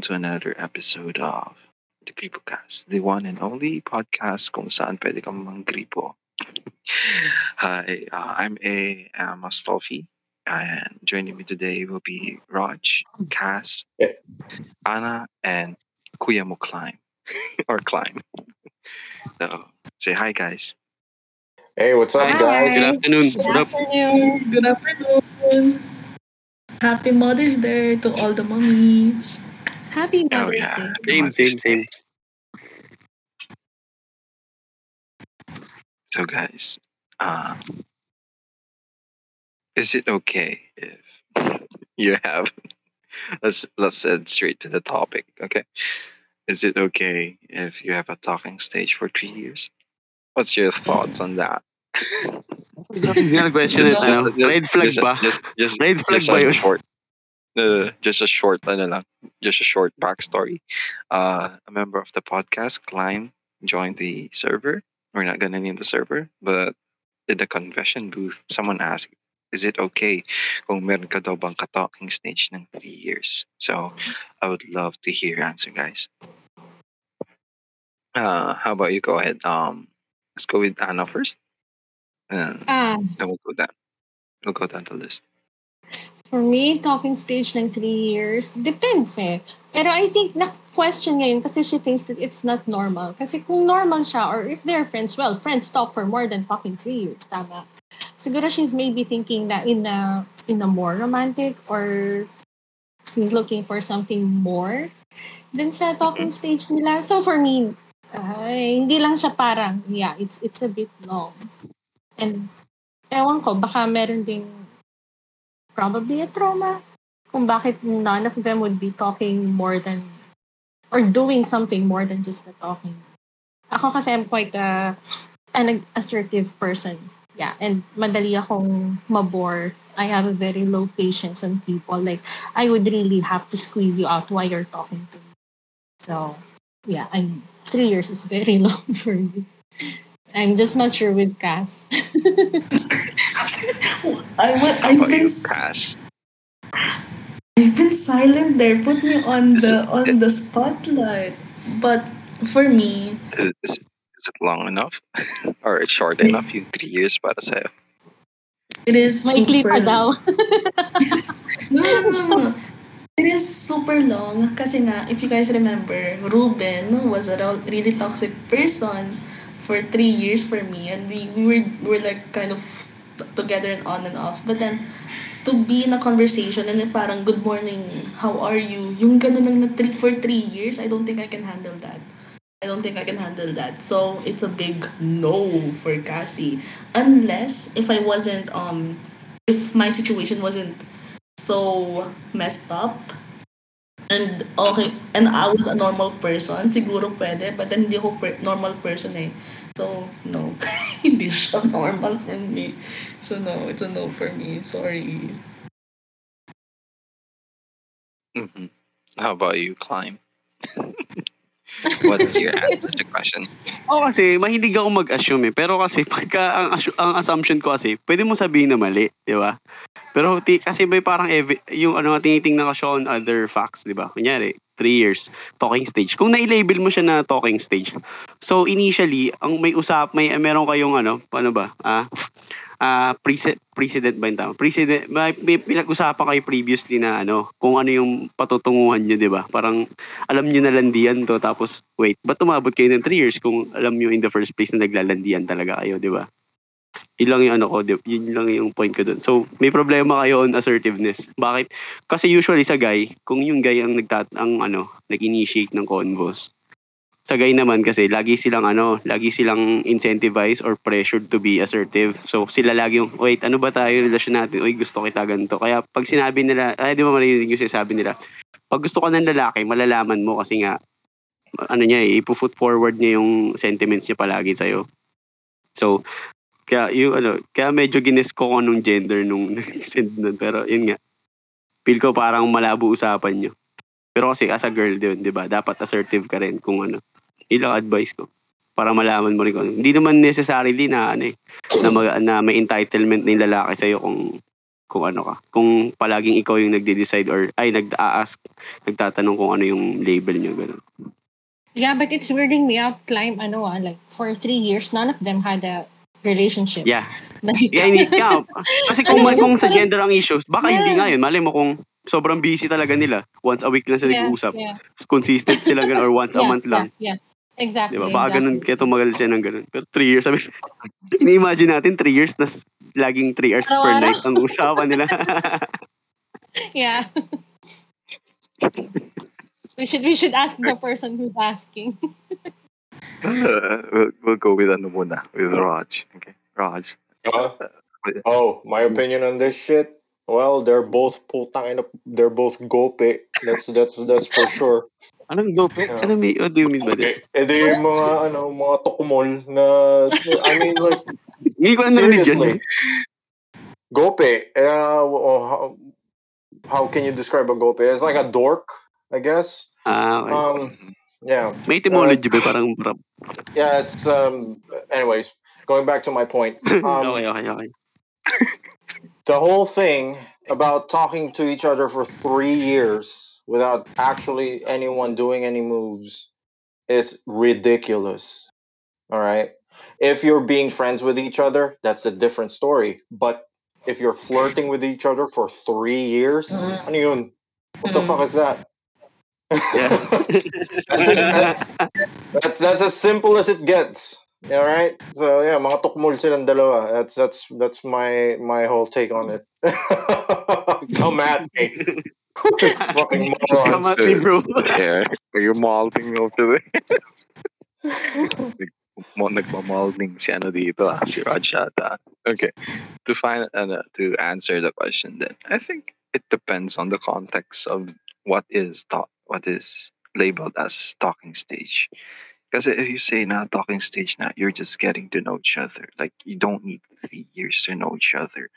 welcome to another episode of the GripoCast, the one and only podcast kung saan pwede kang manggripo. Hi, I'm Mustafi, and joining me today will be Raj, Cass, Anna, and Kuya Mo Klein, or Klein. So, say hi, guys. Hey, what's up, guys? Good afternoon. Good afternoon. Happy Mother's Day to all the mommies. Happy Mother's Day. Same. So guys, is it okay if you have, let's head straight to the topic, okay? Is it okay if you have a talking stage for 3 years? What's your thoughts on that? You're gonna question it now. Red flag ba? Just a short backstory. A member of the podcast, Klein, joined the server. We're not gonna name the server, but in the confession booth, someone asked, "Is it okay kung meron ka daw bang ka-talking stage ng 3 years?" So, I would love to hear your answer, guys. How about you? Go ahead. Let's go with Anna first. Then we'll go down the list. For me, talking stage ng 3 years, depends eh. Pero I think na-question ngayon kasi she thinks that it's not normal. Kasi kung normal siya, or if they're friends, well, friends talk for more than fucking 3 years, tama. Siguro she's maybe thinking that in a more romantic, or she's looking for something more than sa talking stage nila. So for me, hindi lang siya parang, yeah, it's a bit long. And ewan ko, baka meron ding probably a trauma kung bakit none of them would be talking more than, or doing something more than just the talking. Ako kasi I'm quite an assertive person. Yeah, and madali akong mabore. I have a very low patience on people. Like, I would really have to squeeze you out while you're talking to me. So, yeah, 3 years is very long for me. I'm just not sure with Cass. I've been silent there. Put me on the spotlight. But for me, is it long enough or short enough? You 3 years, para sa'yo. It is super long. No. It is super long. Kasi nga, if you guys remember, Ruben was a really toxic person for 3 years for me, and we were like kind of together and on and off. But then to be in a conversation and then parang good morning, how are you? Yung ganun lang na for 3 years, I don't think I can handle that. So it's a big no for Cassie. Unless if I wasn't if my situation wasn't so messed up. And okay, and I was a normal person, siguro pwede, but then hindi ako normal person eh. So, no. Hindi siya normal for me. So, no, it's a no for me. Sorry. Mm-hmm. How about you, Klein? What's your answer to the question? Kasi mahilig ako mag-assume eh. Pero kasi pagka ang assumption ko kasi, pwede mo sabihin na mali, di ba? Pero kasi may parang yung ano nga tinitingnan ko siya on other facts, di ba? Kunyari, 3 years, talking stage. Kung nailabel mo siya na talking stage. So initially, ang meron kayong ano ba? Precedent ba yung tama? Precedent, may pinag-usapan kayo previously na kung ano yung patutunguhan nyo, di ba? Parang alam nyo na landian to, tapos wait, ba't tumabot kayo ng 3 years kung alam nyo in the first place na naglalandian talaga kayo, di ba? Yun lang yung point ko dun. So, may problema kayo on assertiveness. Bakit? Kasi usually sa guy, kung yung guy ang nag-initiate ng convos, sa guy naman kasi lagi silang incentivized or pressured to be assertive. So, sila lagi yung, wait, ano ba tayo relasyon natin? Uy, gusto kita ganito. Kaya pag sinabi nila, di ba marinig yung sinasabi nila, pag gusto ka ng lalaki, malalaman mo kasi nga, ipo-foot forward niya yung sentiments niya palagi sa'yo. So, Kaya medyo ginis ko kung anong gender nung nag-send nun. Pero yun nga, feel ko parang malabo usapan nyo. Pero kasi as a girl yun, di ba? Dapat assertive ka rin kung ano. Ilang advice ko para malaman mo rin kung ano. Hindi naman necessarily na may entitlement ng lalaki sa'yo kung kung ano ka. Kung palaging ikaw yung nagde-decide or ay nag-a-ask, nagtatanong kung ano yung label nyo, gano'n. Yeah, but it's weirding me out, Climb, like for 3 years, none of them had a relationship. Yeah. Like, yeah. Kasi kung sa gender ang issues, baka hindi nga yun. Malay mo kung sobrang busy talaga nila. Once a week lang sila nag-uusap. Yeah. Consistent sila gano'n or once a month lang. Yeah. Exactly. Diba? Baka ganun, kaya tumagal siya ng ganun. Pero 3 years, sabi, ini-imagine natin 3 years na laging 3 hours per night ang usapan nila. Yeah. We should ask the person who's asking. We'll go with Anumuna, with Raj. Okay, Raj. My opinion on this shit? Well, they're both putang ina. They're both gope. That's for sure. Anong gope? What do you mean by that? Eh di mga tokumol na, I mean, like, seriously. Gope. How can you describe a gope? It's like a dork, I guess. Okay. Yeah. May etymology ba? Parang... Yeah, it's, anyways, going back to my point. Okay. The whole thing about talking to each other for 3 years... without actually anyone doing any moves is ridiculous. All right. If you're being friends with each other, that's a different story. But if you're flirting with each other for 3 years, ano yun? What the fuck is that? Yeah. that's as simple as it gets. All right. So yeah, mga tukmul silang dalawa. That's my whole take on it. Come at me. Fucking morons. Yeah, you're malding over there. Nagmamalding si ano dito, si Rajata. Okay, to answer the question, then I think it depends on the context of what is labeled as talking stage. Because if you say na talking stage, na you're just getting to know each other. Like you don't need 3 years to know each other.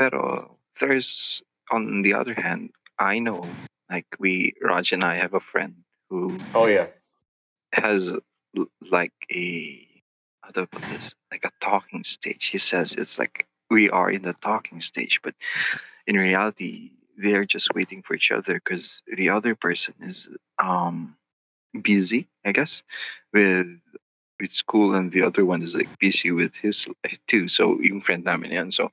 Pero there's. On the other hand, I know, like Raj and I have a friend who has like a talking stage. He says it's like we are in the talking stage, but in reality, they're just waiting for each other because the other person is busy, I guess, with school, and the other one is like busy with his life too. So yung friend namin yan. So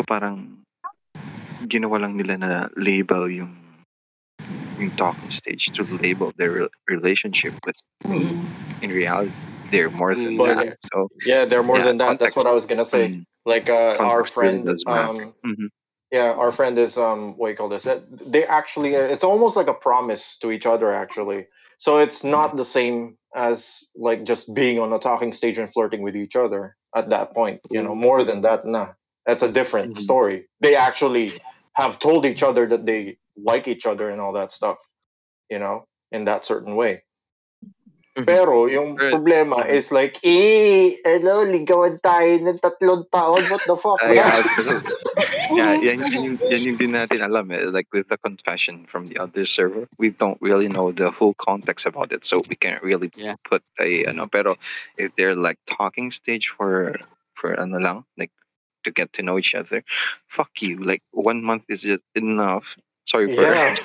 parang ginawa lang nila na label yung talking stage to label their relationship, but in reality they're more than that. So they're more than that. That's what I was gonna say. Like our friend, our friend is what do you call this? They actually, it's almost like a promise to each other actually. So it's not the same as like just being on a talking stage and flirting with each other at that point. You know, more than that, nah. That's a different story. They actually have told each other that they like each other and all that stuff, you know, in that certain way. Pero yung problema is like, hello, ligawan tayo ng 3 taon, what the fuck? Yan yung din natin alam eh. Like with the confession from the other server, we don't really know the whole context about it, so we can't really put a, pero if they're like talking stage for lang, like, to get to know each other, fuck you. Like 1 month is just enough. Sorry for dapat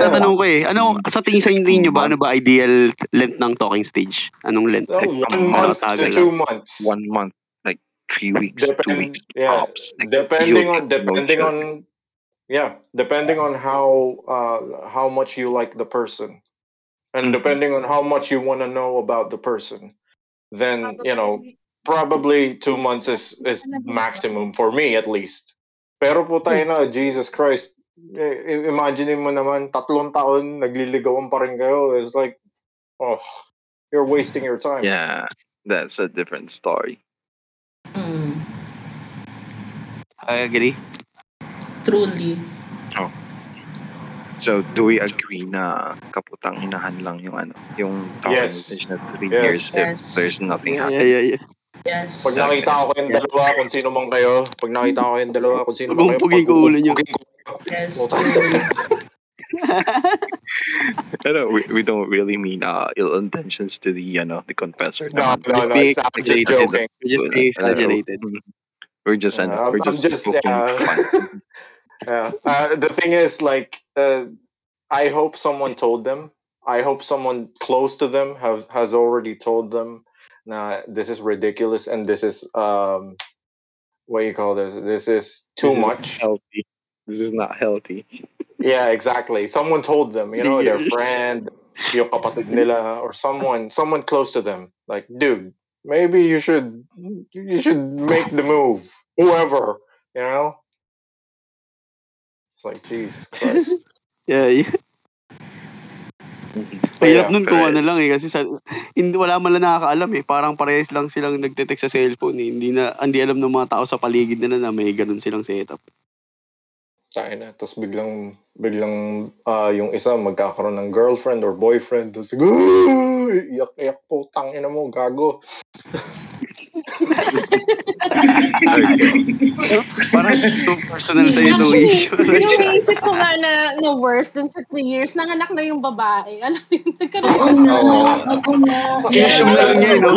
tatanungin ko eh. Ano sa tingin sa inyo ba, ano ba ideal length ng talking stage? Anong length? So, 1 month to 2 months. 1 month, like 3 weeks, 2 weeks. Yeah. Like, depending on how much you like the person, and depending on how much you want to know about the person, then Probably 2 months is maximum for me at least. Pero po tayo na, Jesus Christ, imagine mo naman 3 taon nagliligawan pa rin kayo. It's like, oh, you're wasting your time. Yeah, that's a different story. I agree. Truly. Oh. So do we agree na kaputang inahan lang yung yung talking stage na 3 years if there's nothing happening? Yeah. Yes. Pag nakita ko kayong dalawa, kung sino mang kayo. Pugin ko ulo nyo. Yes. We don't really mean ill intentions to the the confessor. No, it's not. Just joking. Just exaggerated. We're just the thing is, like, I hope someone told them. I hope someone close to them has already told them, nah, this is ridiculous, and this is what do you call this? This is too much. This is not healthy. Yeah, exactly. Someone told them, you know, their friend, yung kapatid nila, or someone close to them. Like, dude, maybe you should make the move. Whoever, you know. It's like, Jesus Christ. Yeah. Pahirap nun kung ano lang eh, kasi wala man lang nakakaalam eh, parang parehas lang silang nagte-text sa cellphone eh, hindi alam ng mga tao sa paligid nila na may ganun silang setup. Tayo na, tapos biglang yung isa magkakaroon ng girlfriend or boyfriend, tapos iyak-iyak po, tangina mo, gago. Parang too personal sa itong issue. Yung naisip ko nga na worse dun sa 3 years, nanganak na yung babae. Alam mo yun, nagkaroon na. Oo. Issue lang yun, no?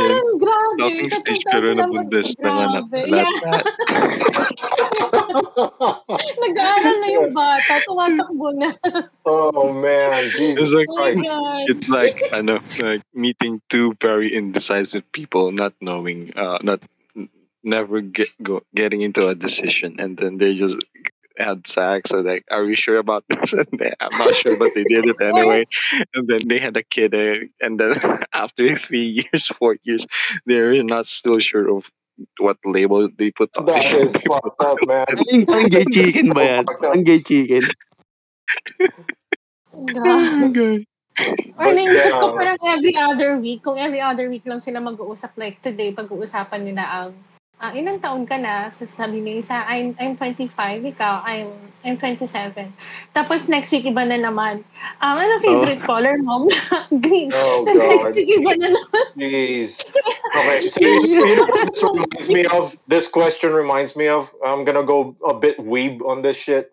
Parang grabe. Talking stage pero nabundes. Nanganak na lahat. Nag-aaral na yung bata. Tumatakbo na. Oh, man. Jesus Christ. It's like, meeting two very indecisive people, not knowing, never getting into a decision, and then they just had sex. So like, are we sure about this? And I'm not sure, but they did it anyway. And then they had a kid, and then after 3 years, 4 years, they're not still sure of what label they put on. That is fucked up, man. Gay chicken, man. Gay chicken. Gosh. Or naisip ko parang every other week lang sila mag-uusap, like today pag-uusapan nila ang ilang taon ka na, sasabi nila isa, I'm 25, ikaw I'm 27, tapos next week iba na naman, ano favorite color mo? Green. Tapos next week iba na naman. Jeez. Okay, so this question reminds me of I'm gonna go a bit weeb on this shit,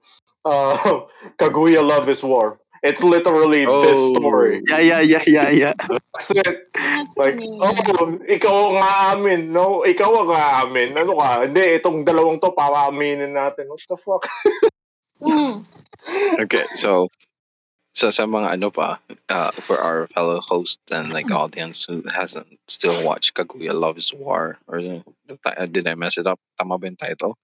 Kaguya: Love is War. It's literally this story. Yeah. That's it. Like, ikaw ang aamin. No, ikaw ang aamin. Ano ka? Hindi, itong dalawang to para aminin natin. What the fuck? Okay, so sa mga for our fellow hosts and like audience who hasn't still watched Kaguya: Love is War, or did I mess it up? Tama ba yung title?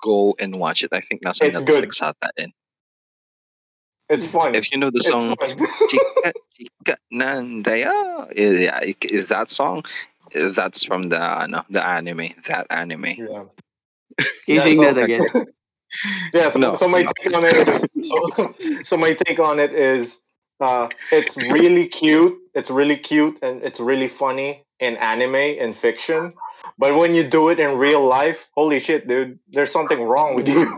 Go and watch it. I think nasa Netflix ata din. It's fun. If you know the song Chika Chika Nandaya, is that song? That's from the anime. That anime. Yeah. You think that again? Yes. No. So my take on it is it's really cute. It's really cute and it's really funny in anime and fiction. But when you do it in real life, holy shit, dude! There's something wrong with you.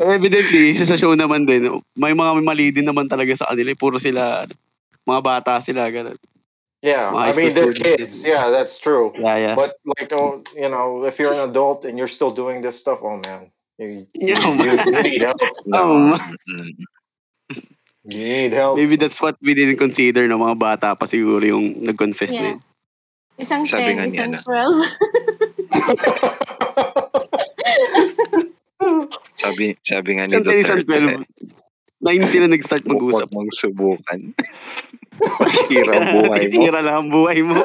Evidently, sa show naman din, may mga mali din naman talaga sa kanila. Puro sila, mga bata sila. Ganun. Yeah, I mean, they're kids. Yeah, that's true. Yeah. But like, if you're an adult and you're still doing this stuff, oh man. You need help. You need help. Maybe that's what we didn't consider, no? Mga bata pa siguro yung nag-confess din. Isang 10, isang 12. Sabi nga ni Dr. Ted, 9 sila nag-start mag-usap. Huwag mong subukan. Hira ang buhay mo. Hira lang ang buhay mo.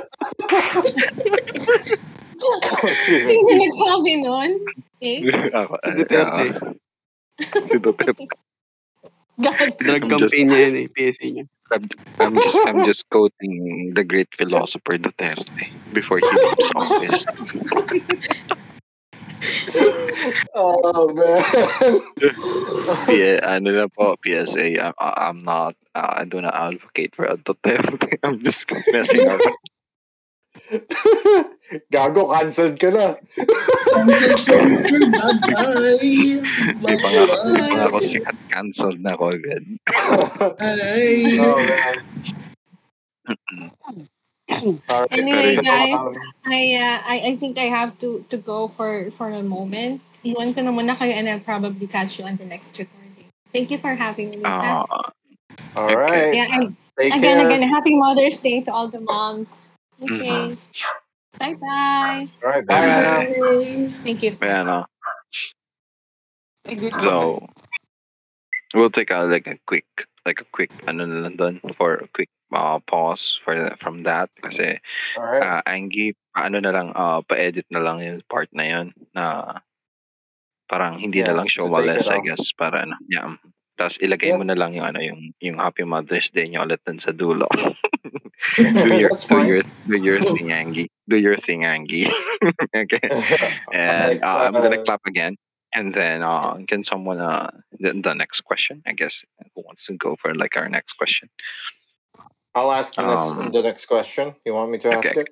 Sino nagsabi nun? Si Dr. Drug campaign niya yun eh. PSA niya. I'm just quoting the great philosopher Duterte before he leaves office. Oh man. Yeah, PSA. I'm not. I do not advocate for Duterte. I'm just messing up. Gago, cancelled ka na. Cancelled. Bye bye. Ako sikat, cancelled na ako agad. Oh man. Anyway, guys, I think I have to go for a moment. Iwan ko na muna kayo, and I'll probably catch you on the next recording. Thank you for having me. All right. Yeah, and again, happy Mother's Day to all the moms. Okay. Mm-hmm. Bye-bye. All right. Bye. Thank you. Bye, so, we'll take out like a quick pause for from that kasi Angie pa-edit na lang yung part na yun na parang hindi na lang showless I guess para tapos ilagay mo na lang yung Happy Mother's Day niyo ulit dun sa dulo. Do your thing Angie okay. And I'm gonna clap again. And then, can someone, the next question, I guess, who wants to go for like our next question? I'll ask you the next question. You want me to ask it?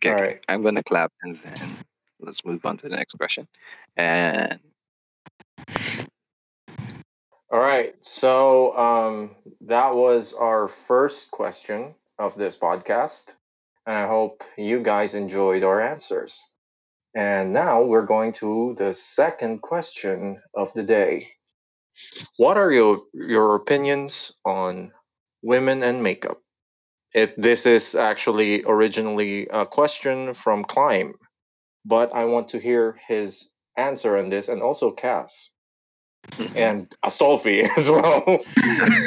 Okay. All right. I'm going to clap and then let's move on to the next question. And all right. So that was our first question of this podcast. And I hope you guys enjoyed our answers. And now we're going to the second question of the day. What are your opinions on women and makeup? This is actually originally a question from Climb, but I want to hear his answer on this, and also Cass. And Astolfi as well.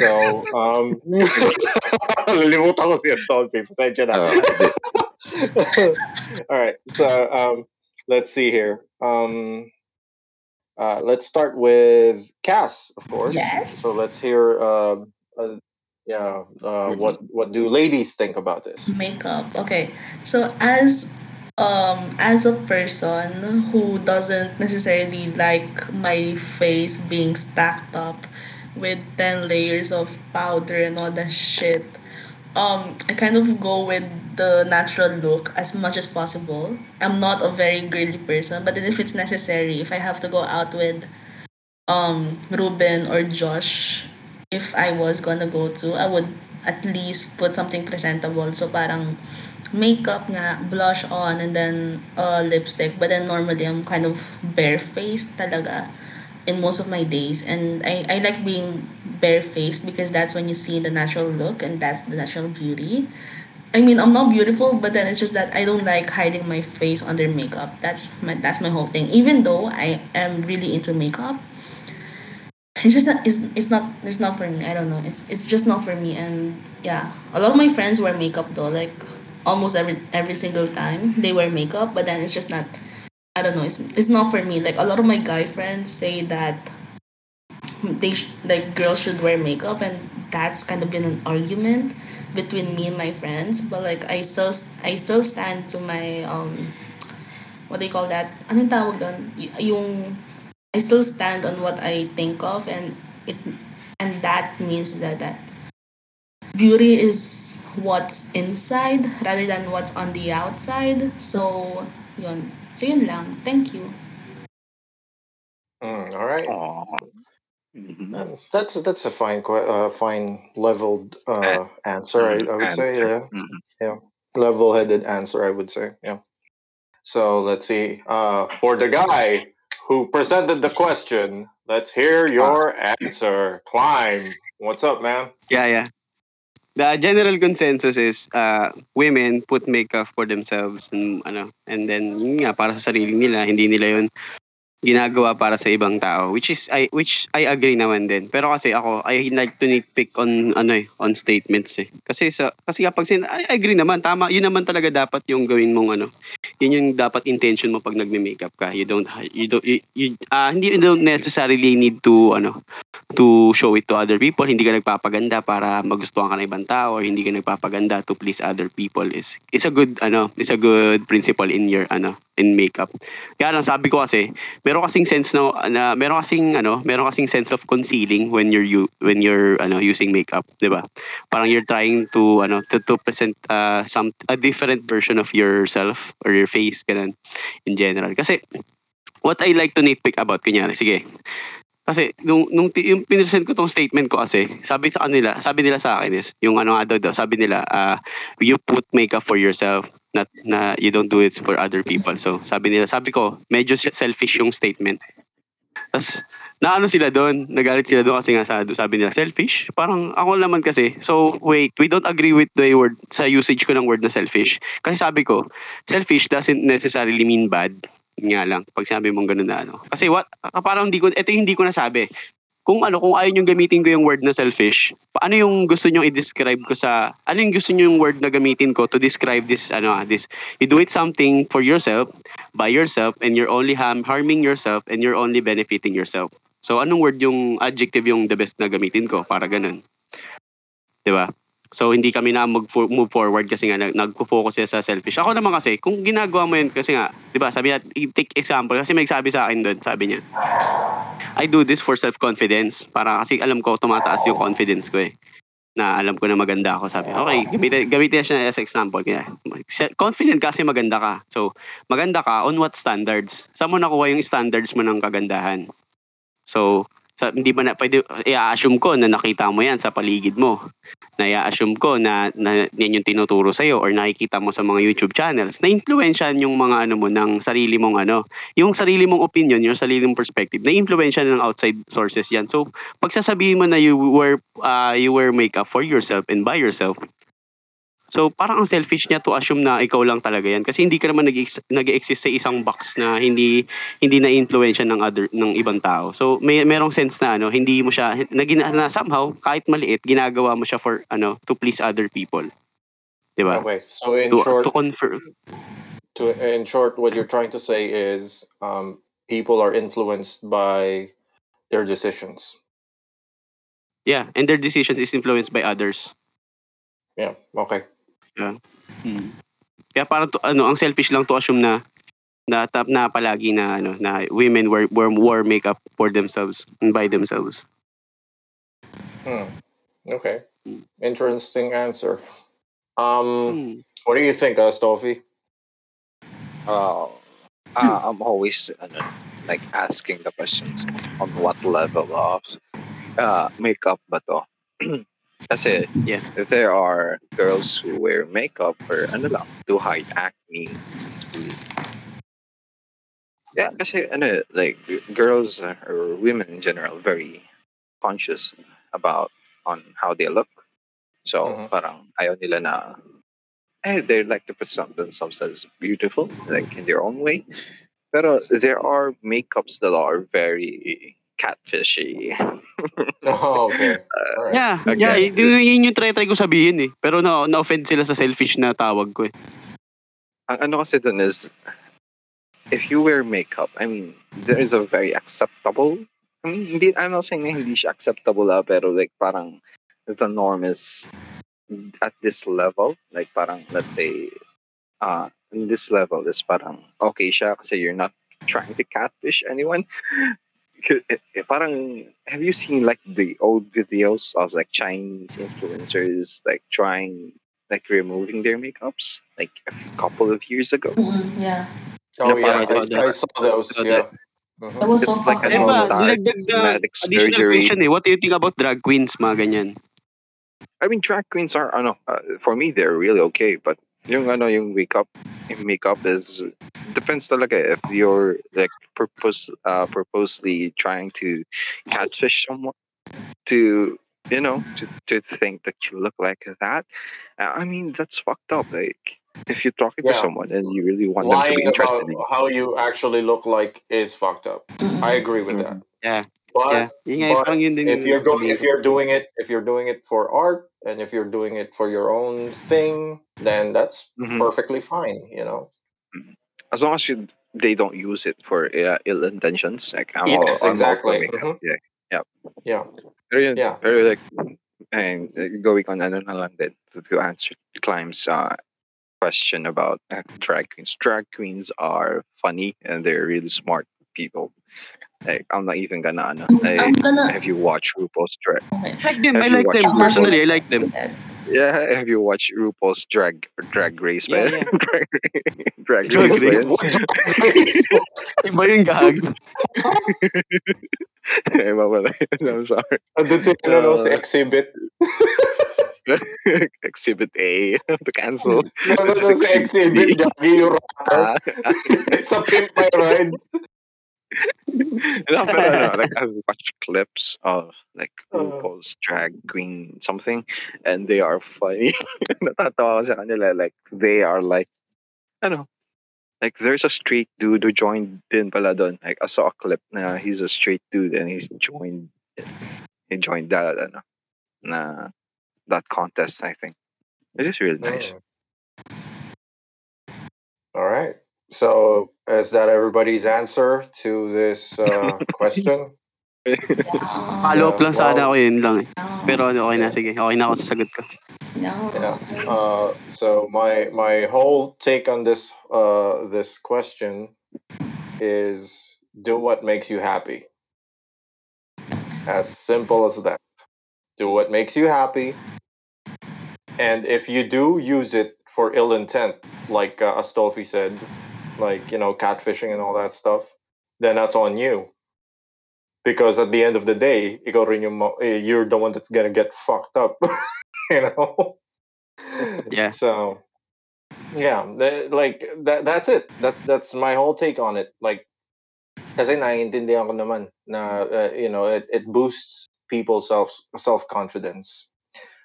So, nalimutan ko si Astolfi. Pasensya na. All right. So, let's see here. Let's start with Cass, of course. Yes. So let's hear. What do ladies think about this? Makeup. Okay. So as a person who doesn't necessarily like my face being stacked up with 10 layers of powder and all that shit, I kind of go with the natural look as much as possible. I'm not a very girly person, but if it's necessary, if I have to go out with Ruben or Josh, if I was gonna go to, I would at least put something presentable. So parang makeup nga, blush on, and then lipstick. But then normally I'm kind of barefaced talaga in most of my days, and I like being barefaced because that's when you see the natural look and that's the natural beauty. I mean, I'm not beautiful, but then it's just that I don't like hiding my face under makeup. That's my whole thing. Even though I am really into makeup, it's just that it's not for me. I don't know. It's just not for me. And yeah, a lot of my friends wear makeup though. Like almost every single time they wear makeup, but then it's just not. I don't know. It's not for me. Like a lot of my guy friends say that girls should wear makeup, and that's kind of been an argument between me and my friends. But like I still stand to my what do you call that? Anong tawag doon? Yung I still stand on what I think of, and that means that beauty is what's inside rather than what's on the outside. So yun. So yun lang. Thank you. All right. Mm-hmm. That's a fine leveled answer. I would say level-headed answer. I would say So let's see. For the guy who presented the question, let's hear your answer. Climb. What's up, man? Yeah. The general consensus is women put makeup for themselves and then para sa sarili nila, hindi nila yun ginagawa para sa ibang tao, which I agree naman din. Pero kasi ako, I like to nitpick on on statements kasi kapag I agree naman, tama, yun naman talaga dapat yung gawin mong yun yung dapat intention mo pag nagme-makeup ka. You don't necessarily need to to show it to other people. Hindi ka nagpapaganda para magustuhan ka ng ibang tao, or hindi ka nagpapaganda to please other people. Is a good is a good principle in your in makeup. Kaya lang sabi ko kasi, meron kasing sense of concealing when you're using makeup, 'di ba? Parang you're trying to present a different version of yourself or your face ganun in general. Kasi what I like to nitpick about kunyari, sige. Kasi nung yung pinresent ko tong statement ko kasi, sabi nila sa akin is yung you put makeup for yourself, not na you don't do it for other people. So sabi ko medyo selfish yung statement. Tapos Naano sila doon, nagalit sila doon kasi nga sabi nila selfish. Parang ako naman kasi, so wait, we don't agree with the word sa usage ko ng word na selfish. Kasi sabi ko, selfish doesn't necessarily mean bad. Nga lang, pag sinabi mong ganun na ano. Kasi what, parang hindi ko nasabi. Kung ayaw niyong gamitin ko yung word na selfish, ano yung gusto niyong i-describe ko sa, ano yung gusto niyong word na gamitin ko to describe this, this, you do it something for yourself, by yourself, and you're only harming yourself, and you're only benefiting yourself. So, anong word yung adjective yung the best na gamitin ko? Para ganun. Diba? So, hindi kami na move forward kasi nga nagpo-focus sa selfish. Ako naman kasi, kung ginagawa mo yun kasi nga, diba, sabi niya, take example. Kasi may sabi sa akin doon, sabi niya, I do this for self-confidence. Para kasi alam ko, tumataas yung confidence ko eh. Na alam ko na maganda ako. Sabi, okay, gamitin siya as example. Kaya, confident kasi maganda ka. So, maganda ka on what standards? Saan mo nakuha yung standards mo ng kagandahan? So, hindi ba na pwede, i-assume ko na nakita mo yan sa paligid mo. Na i-assume ko na yan yung tinuturo sa'yo or nakikita mo sa mga YouTube channels. Na-influensyan yung mga ano mo ng sarili mong ano. Yung sarili mong opinion, yung sarili mong perspective. Na-influensyan ng outside sources yan. So, pagsasabihin mo na you wear makeup for yourself and by yourself. So, parang ang selfish niya to assume na ikaw lang talaga yan. Kasi hindi ka naman nag-exist sa isang box na hindi na-influensya ng ibang tao. So, merong sense na hindi mo siya, na somehow, kahit maliit, ginagawa mo siya for, to please other people. Diba? Okay. So, in short, what you're trying to say is, people are influenced by their decisions. Yeah. And their decisions is influenced by others. Yeah. Okay. Yeah. Kaya parang ang selfish lang to assume na palagi na women wear makeup for themselves and by themselves. Okay. Interesting answer. What do you think, Astolfi? I'm always asking the questions on what level of makeup ba to? Kasi, yeah, there are girls who wear makeup or to hide acne. Yeah, kasi girls or women in general very conscious about on how they look. So, parang ayaw nila na they like to present themselves as beautiful, in their own way. Pero there are makeups that are very catfishy. Oh, okay. Right. Yeah, okay. Yeah, yun yung try ko sabihin eh. Pero na-offend sila sa selfish na tawag ko eh. Ang kasi dun is, if you wear makeup, I mean, there is a very acceptable, I mean, I'm not saying na hindi siya acceptable pero parang, the norm is, at this level, parang, let's say, in this level is parang, okay siya kasi you're not trying to catfish anyone. Parang, have you seen the old videos of Chinese influencers trying removing their makeups a couple of years ago? Mm-hmm, yeah. Oh yeah, I saw those. Yeah. That was so fun. Cosmetic surgery. Question, what do you think about drag queens, mga ganyan? I mean, drag queens are for me they're really okay, but yung makeup is depends talaga if you're purposely trying to catfish someone to think that you look like that. I mean, that's fucked up. If you're talking to someone and you really want lying them to be interested in how you actually look like is fucked up. I agree with that. Yeah. But if you're doing it for art and if you're doing it for your own thing, then that's perfectly fine, As long as they don't use it for ill intentions, yes, exactly. Yeah. Very and going on to answer Clime's question about drag queens. Drag queens are funny and they're really smart people. I'm not even gonna have you watched RuPaul's Drag? I like them. Yeah, have you watched RuPaul's Drag Race? Yeah, yeah. Drag Race. Iba yung gag. I'm sorry. That's it. Exhibit. Exhibit A to cancel. Exhibit. It's a pimp my ride. No, but I watch clips of like RuPaul's drag queen something, and they are funny. Natatawa sa kanila, like they are like, I don't know, like there's a straight dude who joined din pala doon. Like I saw a clip na he's a straight dude and he's joined. He joined that, ano, na that contest. I think it is really nice. All right. So, is that everybody's answer to this question? Follow up lang sana ako yun lang eh. Pero okay na, sige. Okay na ako sa sagot ko. Yeah. So, my whole take on this this question is do what makes you happy. As simple as that. Do what makes you happy. And if you do, use it for ill intent, like Astolfi said. Like, you know, catfishing and all that stuff, then that's on you. Because at the end of the day, you're the one that's gonna get fucked up, you know. Yeah. So, yeah, like that. That's it. That's my whole take on it. Like, kasi naiintindihan ko naman na you know, it boosts people's self confidence,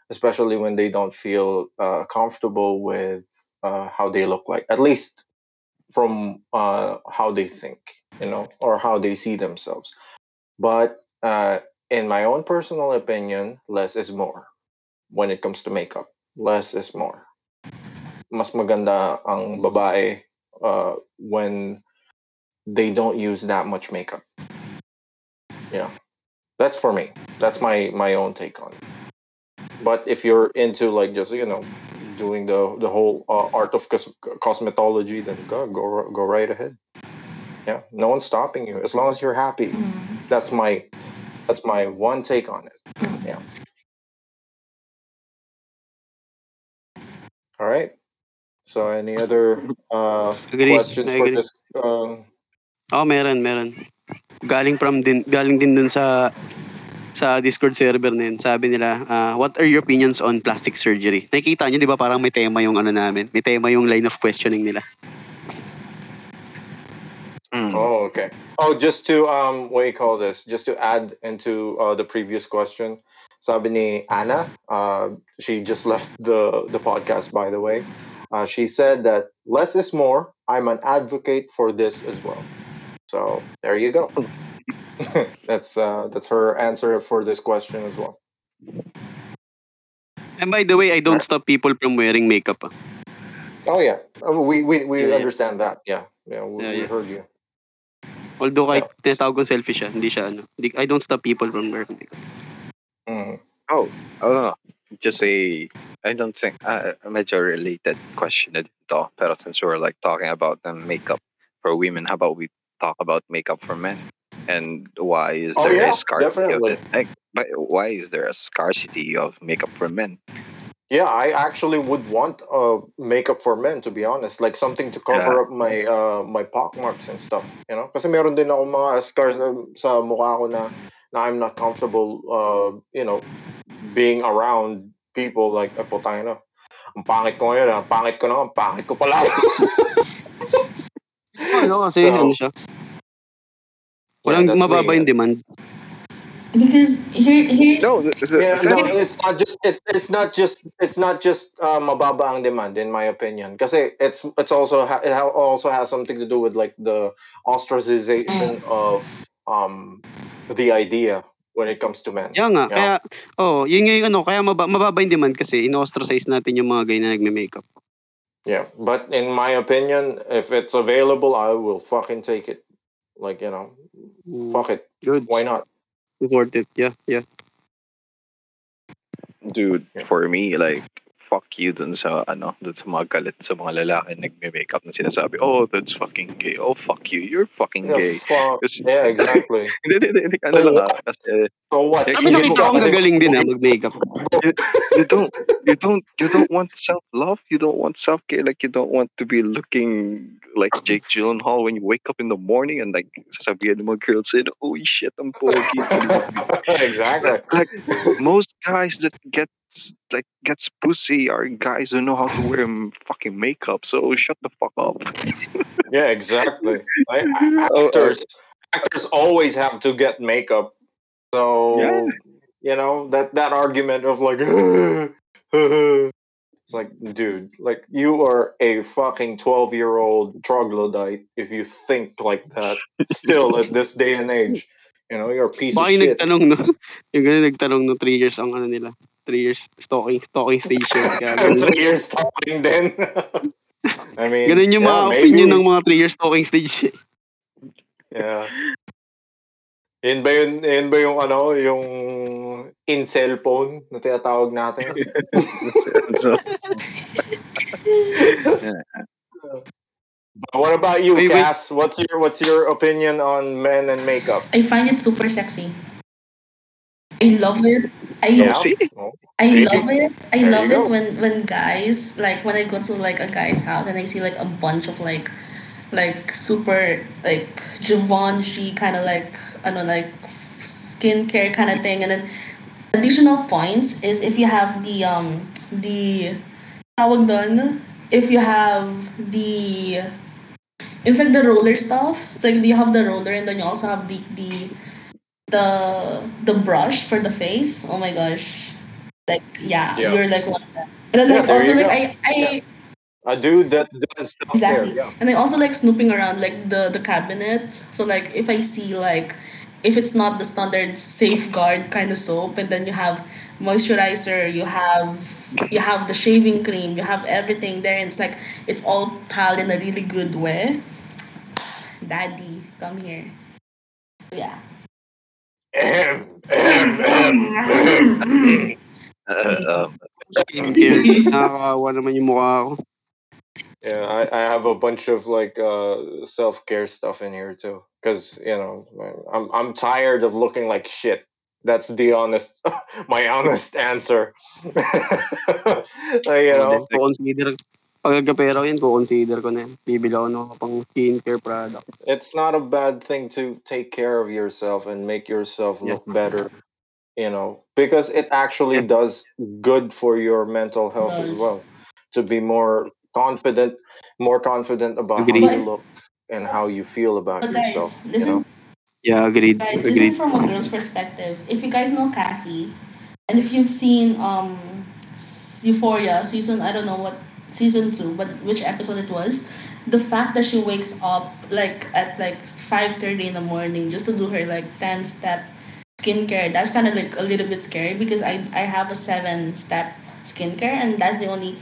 especially when they don't feel comfortable with how they look like, at least. From how they think, you know, or how they see themselves. But in my own personal opinion, less is more when it comes to makeup. Less is more. Mas maganda ang babae when they don't use that much makeup. Yeah, that's for me. That's my own take on it. But if you're into like just, you know, doing the whole art of cosmetology, then go right ahead. Yeah, no one's stopping you as long as you're happy. Mm-hmm. That's my one take on it. Yeah. All right. So any other questions for this? Meron. Galing din dun sa Discord server na yun, sabi nila, what are your opinions on plastic surgery? Nakikita nyo, di ba, parang may tema yung ano namin? May tema yung line of questioning nila. Mm. Oh, okay. Oh, just to, what do you call this? Just to add into the previous question, sabi ni Anna, she just left the podcast, by the way. She said that less is more. I'm an advocate for this as well. So, there you go. That's her answer for this question as well. And by the way, I don't stop people from wearing makeup. Oh yeah, we understand that. We heard you. Although I tinatawag kong selfish siya, hindi siya ano. I don't stop people from wearing makeup. Mm. Oh, I don't know. Just a, I don't think a major related question ito. Pero since we're like talking about the makeup for women, how about we talk about makeup for men? And why is there a scarcity of it? Why is there a scarcity of makeup for men? Yeah, I actually would want makeup for men, to be honest. Like something to cover up my my pockmarks and stuff, you know? Kasi meron din ako mga scars sa mukha ko na I'm not comfortable, you know, being around people like, putang ina. Ang pangit ko ngayon, ang pangit ko na, ang pangit ko pala. Ano kasi ano siya? Walang mababa yung demand. Because here's it's not just mababa ang demand, in my opinion. Kasi it also has something to do with like the ostracization of the idea when it comes to men. Yeah, nga. Kaya kaya mababa yung demand kasi ino-ostracize natin yung mga guy na nagme-makeup. Yeah, but in my opinion, if it's available, I will fucking take it. Like, you know, fuck it. Good. Why not? It's worth it. Yeah. Dude, for me, like, fuck you dun sa mga galit sa mga lalaki nagme-makeup na sinasabi, oh, that's fucking gay. Oh, fuck you. You're fucking gay. Fuck. Yeah, exactly. Hindi. Ano lang ha? So what? Kami nakita akong gagaling din na mag-makeup. You don't want self-love? You don't want self-care? Like, you don't want to be looking like Jake Gyllenhaal when you wake up in the morning and like, sasabihin mo girls, and oh, shit, I'm pogi. Exactly. Like, most guys that gets pussy are guys who know how to wear fucking makeup, so shut the fuck up. Yeah, exactly. Actors actors always have to get makeup. So, you know, that argument of like, it's like, dude, like you are a fucking 12-year-old troglodyte if you think like that still at this day and age. You know, you're a piece of shit. Nagtanong, no? Yung ganun nagtanong no 3 years ang ano nila. 3 years stalking station. 3 years stalking din. I mean, ganun yung mga opinion ng mga 3 years stalking station. Yeah. Yun ba yung ano, yung in-cell phone na tinatawag natin? What about you, Cass? What's your opinion on men and makeup? I find it super sexy. I love it. I love it. I love it when guys, like when I go to like a guy's house and I see like a bunch of like super like Givenchy kind of like I don't know, like skincare kind of thing, and then additional points is if you have the tawag doon, if you have the it's like the roller stuff. It's like you have the roller and then you also have the brush for the face. Oh my gosh. Like you're like one of them. And then like also like I do that does stuff exactly there, yeah. And I also like snooping around like the cabinet. So like if I see like if it's not the standard Safeguard kind of soap, and then you have moisturizer, you have the shaving cream, you have everything there, and it's like it's all piled in a really good way. Daddy, come here. Yeah. Yeah, I have a bunch of like self-care stuff in here too, because you know I'm tired of looking like shit. That's my honest answer. Like, you know, consider ko na bibili ako ng pang skincare product. It's not a bad thing to take care of yourself and make yourself look better, you know, because it actually does good for your mental health as well. To be more confident about how you look and how you feel about yourself, you know. Yeah, agreed. Guys, listen from a girl's perspective. If you guys know Cassie, and if you've seen Euphoria season, I don't know what season 2, but which episode it was, the fact that she wakes up like at like 5:30 in the morning just to do her like 10-step skincare, that's kind of like a little bit scary, because I have a 7-step skincare, and that's the only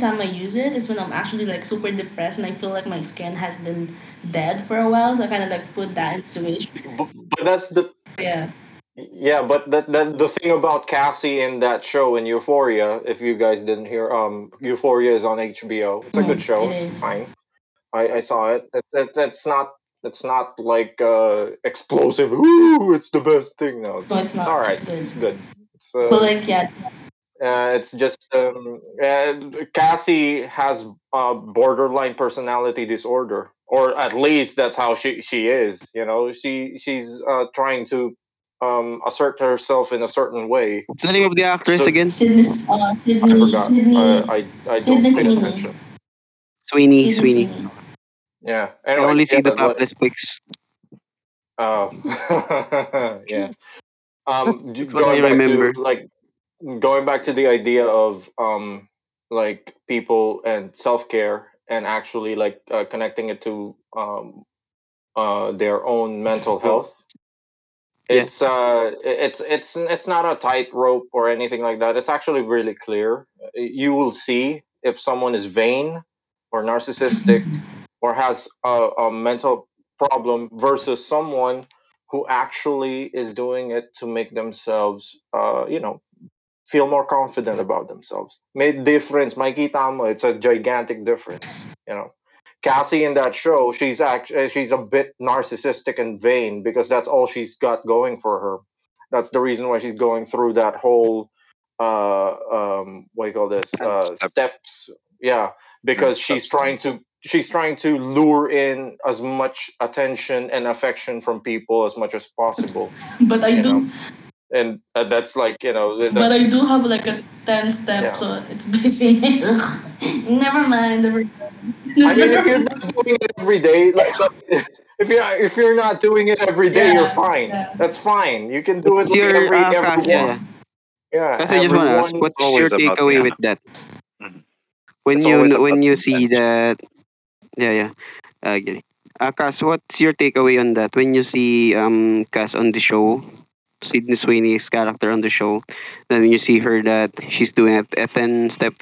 time I use it is when I'm actually like super depressed and I feel like my skin has been dead for a while, so I kind of like put that in switch. But that's the but that the thing about Cassie in that show in Euphoria, if you guys didn't hear, Euphoria is on HBO. It's a good show. It's fine. I saw it. It's not like explosive. Ooh, it's the best thing. No, it's not. All right, it's good. It's, but like it's just Cassie has borderline personality disorder, or at least that's how she is. You know, she's trying to assert herself in a certain way. What's the name of the actress again? Sydney. I forgot. Sydney. I don't pay attention. Sweeney. Yeah, I only see the topless pics. Yeah. Going back to the idea of like people and self-care, and actually like connecting it to their own mental health. It's not a tightrope or anything like that. It's actually really clear. You will see if someone is vain or narcissistic or has a mental problem versus someone who actually is doing it to make themselves, you know, feel more confident about themselves. Made difference. Makita mo, it's a gigantic difference. You know, Cassie in that show, she's a bit narcissistic and vain because that's all she's got going for her. That's the reason why she's going through that whole what do you call this? Steps. Yeah, because she's trying to lure in as much attention and affection from people as much as possible. But I do. And that's like, you know... But I do have like a 10-step, so it's basically... Never mind. I mean, if you're not doing it every day, like If you're not doing it every day, you're fine. Yeah. That's fine. You can do it every one. Yeah. I just want to ask, what's your takeaway with that? When you see that, Cass, what's your takeaway on that? When you see Cass on the show, Sydney Sweeney's character on the show, then when you see her that she's doing a 10-step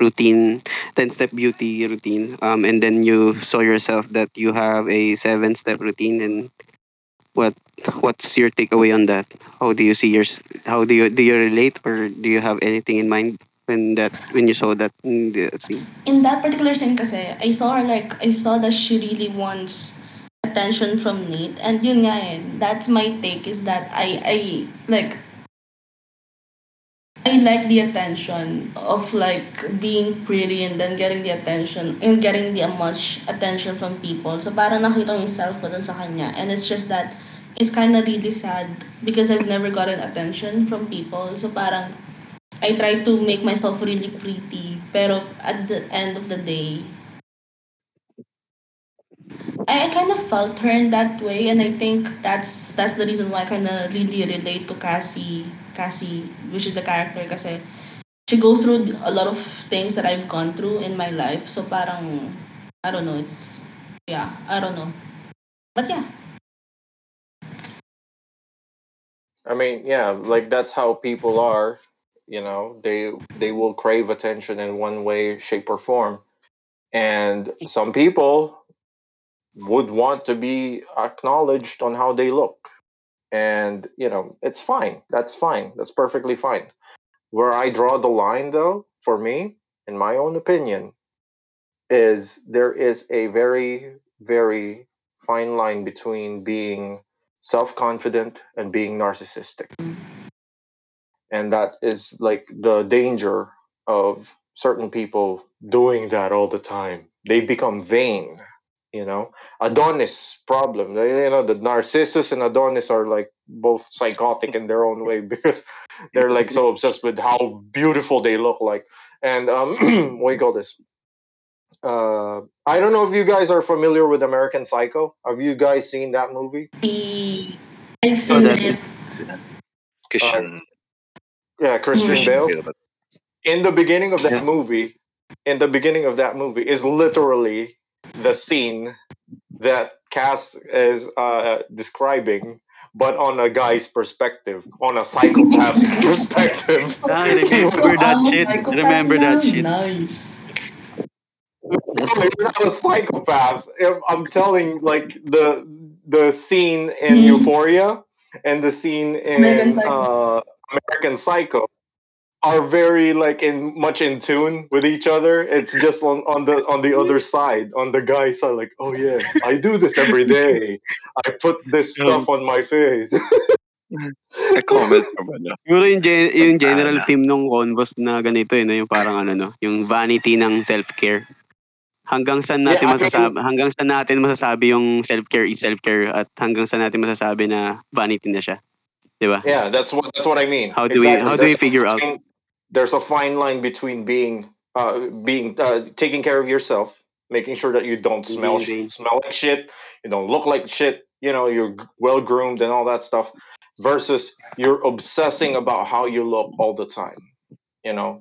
beauty routine, and then you saw yourself that you have a 7-step routine, and what's your takeaway on that? How do you see do you relate, or do you have anything in mind when you saw that in the scene? In that particular scene, kasi I saw that she really wants attention from Nate, and yun nga that's my take, is that I like the attention of being pretty and then getting the attention and getting the much attention from people. So parang nakita yung self ko dun sa kanya, and it's just that it's kind of really sad because I've never gotten attention from people. So parang I try to make myself really pretty, pero at the end of the day, I kind of felt her in that way, and I think that's the reason why I kind of really relate to Cassie, which is the character, kasi she goes through a lot of things that I've gone through in my life. So parang, I don't know, I don't know. But yeah. I mean, yeah, that's how people are, they will crave attention in one way, shape, or form. And some people would want to be acknowledged on how they look, and it's fine. That's fine. That's perfectly fine. Where I draw the line, though, for me, in my own opinion, is there is a very, very fine line between being self-confident and being narcissistic, and that is the danger of certain people doing that all the time. They become vain. Adonis problem. The Narcissus and Adonis are both psychotic in their own way, because they're so obsessed with how beautiful they look like. And what do you call this? I don't know if you guys are familiar with American Psycho. Have you guys seen that movie? I've seen it. Christian Bale. In the beginning of that movie is literally the scene that Cass is describing, but on a guy's perspective, on a psychopath's perspective. Remember that shit. Nice. You're not a psychopath. I'm telling, the scene in Euphoria and the scene in American Psycho are very much in tune with each other. It's just on the other side, on the guy's side. Oh yes, I do this every day. I put this stuff on my face. A comment naman. Siguro yung general theme nung Converse na ganito yung parang yung vanity ng self-care. Hanggang saan natin masasabi yung self-care is self-care, at hanggang saan natin masasabi na vanity na siya. Diba? Yeah, that's what I mean. How do we figure out? There's a fine line between being taking care of yourself, making sure that you don't smell like shit, you don't look like shit, you're well groomed and all that stuff, versus you're obsessing about how you look all the time.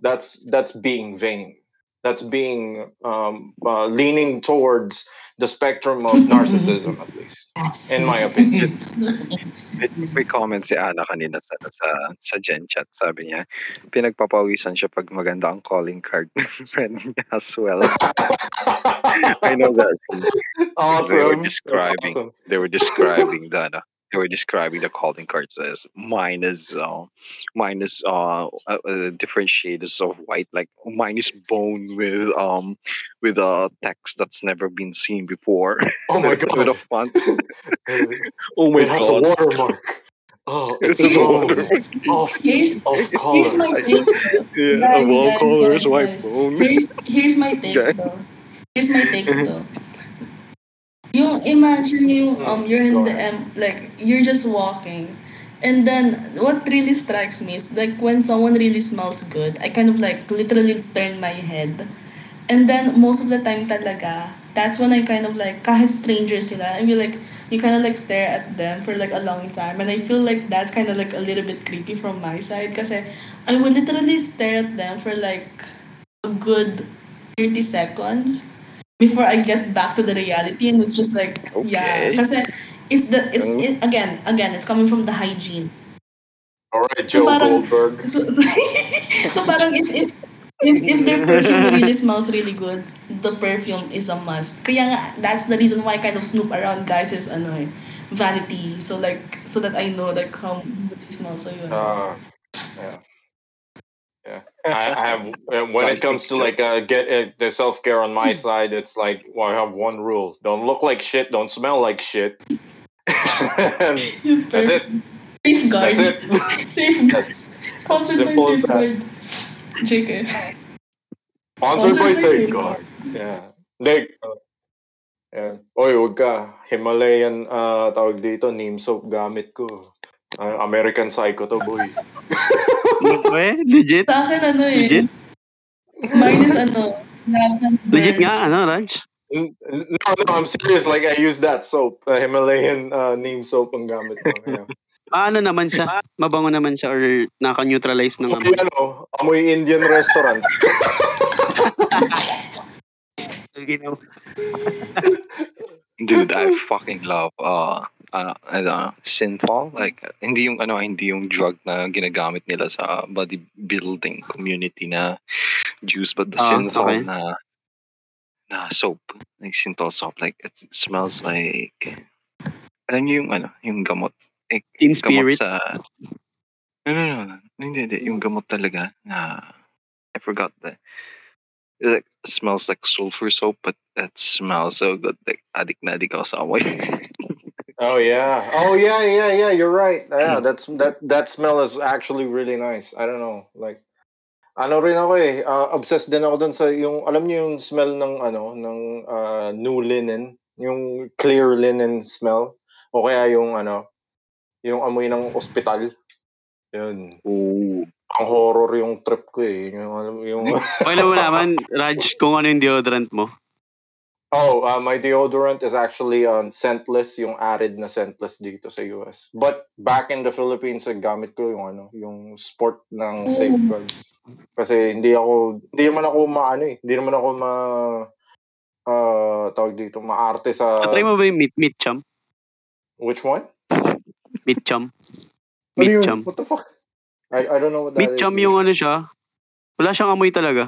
That's being vain. That's being leaning towards the spectrum of narcissism, at least, in my opinion. May comment si Ana kanina sa Gen Chat. Sabi niya, pinagpapawisan siya pag maganda ang calling card ng friend niya as well. I know that. Awesome. They were describing the calling cards as mine is different shades of white. Mine is bone with a text that's never been seen before. Oh my god! With a font. Oh my god! It has a watermark. Oh, it's a watermark. Of color. Here's my thing. Yeah, of all colors, white bone. Here's my thing, though. You imagine you're in the you're just walking, and then what really strikes me is when someone really smells good, I kind of literally turn my head, and then most of the time talaga, that's when I kind of kahit strangers sila, I'll be you kind of like stare at them for like a long time, and I feel like that's kind of like a little bit creepy from my side kasi I would literally stare at them for like a good 30 seconds before I get back to the reality, and it's just like okay. Yeah, kasi it's coming from the hygiene. All right, Joe Goldberg. So parang if their perfume really smells really good, the perfume is a must. Kaya nga, that's the reason why I kind of snoop around guys is vanity. So like, so that I know like how good it smells. So yun. Yeah. I have, when it comes to like the self-care on my side, it's like, well, I have one rule. Don't look like shit. Don't smell like shit. That's it. Safeguard. That's it. Safeguard. Sponsored by Safeguard. JK. Sponsored by Safeguard. Yeah. Like, yeah. Oy, huwag ka. Himalayan, tawag dito, neem soap gamit ko. American Psycho to, boy. Legit? Sa akin, Legit? Minus Legit nga, Raj? No, I'm serious. Like, I use that soap. Himalayan neem soap ang gamit ko. Yeah. Ano naman siya? Mabango naman siya or naka-neutralize ng amoy? Amoy Indian restaurant. Dude, I fucking love Synthol. Like, hindi yung drug na ginagamit nila sa bodybuilding community na juice, but the Synthol okay. na soap. Like, Synthol soap. Like, it smells like, alam niyo yung, yung gamot. In spirit? No. Hindi. Yung gamot talaga na I forgot that. It like, smells like sulfur soap, but it smells so good. Like, adik ako sa amoy. Oh, yeah. You're right. Yeah, that smell is actually really nice. I don't know. Like, rin ako eh. Obsessed din ako dun sa yung, alam niyo yung smell ng, ng new linen. Yung clear linen smell. O kaya yung, yung amoy ng ospital. Yun. Ooh. Ang horror yung trip ko eh. Yung wala mo naman, Raj, kung ano yung deodorant mo? Oh, my deodorant is actually scentless, yung arid na scentless dito sa US. But back in the Philippines, gamit ko yung, yung sport ng Safeguard. Kasi maarte sa... Try mo ba yung Mitchum? Which one? Mitchum. What the fuck? I don't know what that Mitchum is. Yung siya. Wala siyang amoy talaga.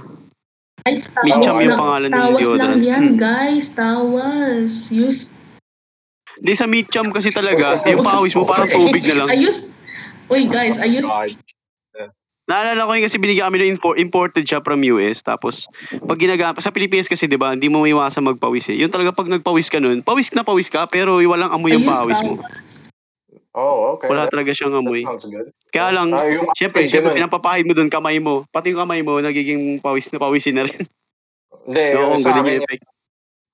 Guys, Mitchum yung pangalan ng deodorant. Tawas lang yan, guys. Tawas. Hindi sa Mitchum kasi talaga. Yung pawis mo parang tubig na lang. Naalala ko yun kasi binigyan kami ng imported siya from US. Tapos, pag sa Pilipinas kasi, di ba, hindi mo maiwasan magpawis eh. Yun talaga pag nagpawis ka nun, pawis ka, pero walang amoy yung pawis mo. Oh, okay. Wala talaga siyang amoy. Sounds good. Kaya lang, syempre, pinapapahid mo doon kamay mo. Pati yung kamay mo, nagiging pawis na pawisin na rin. Hindi, yung sa amin,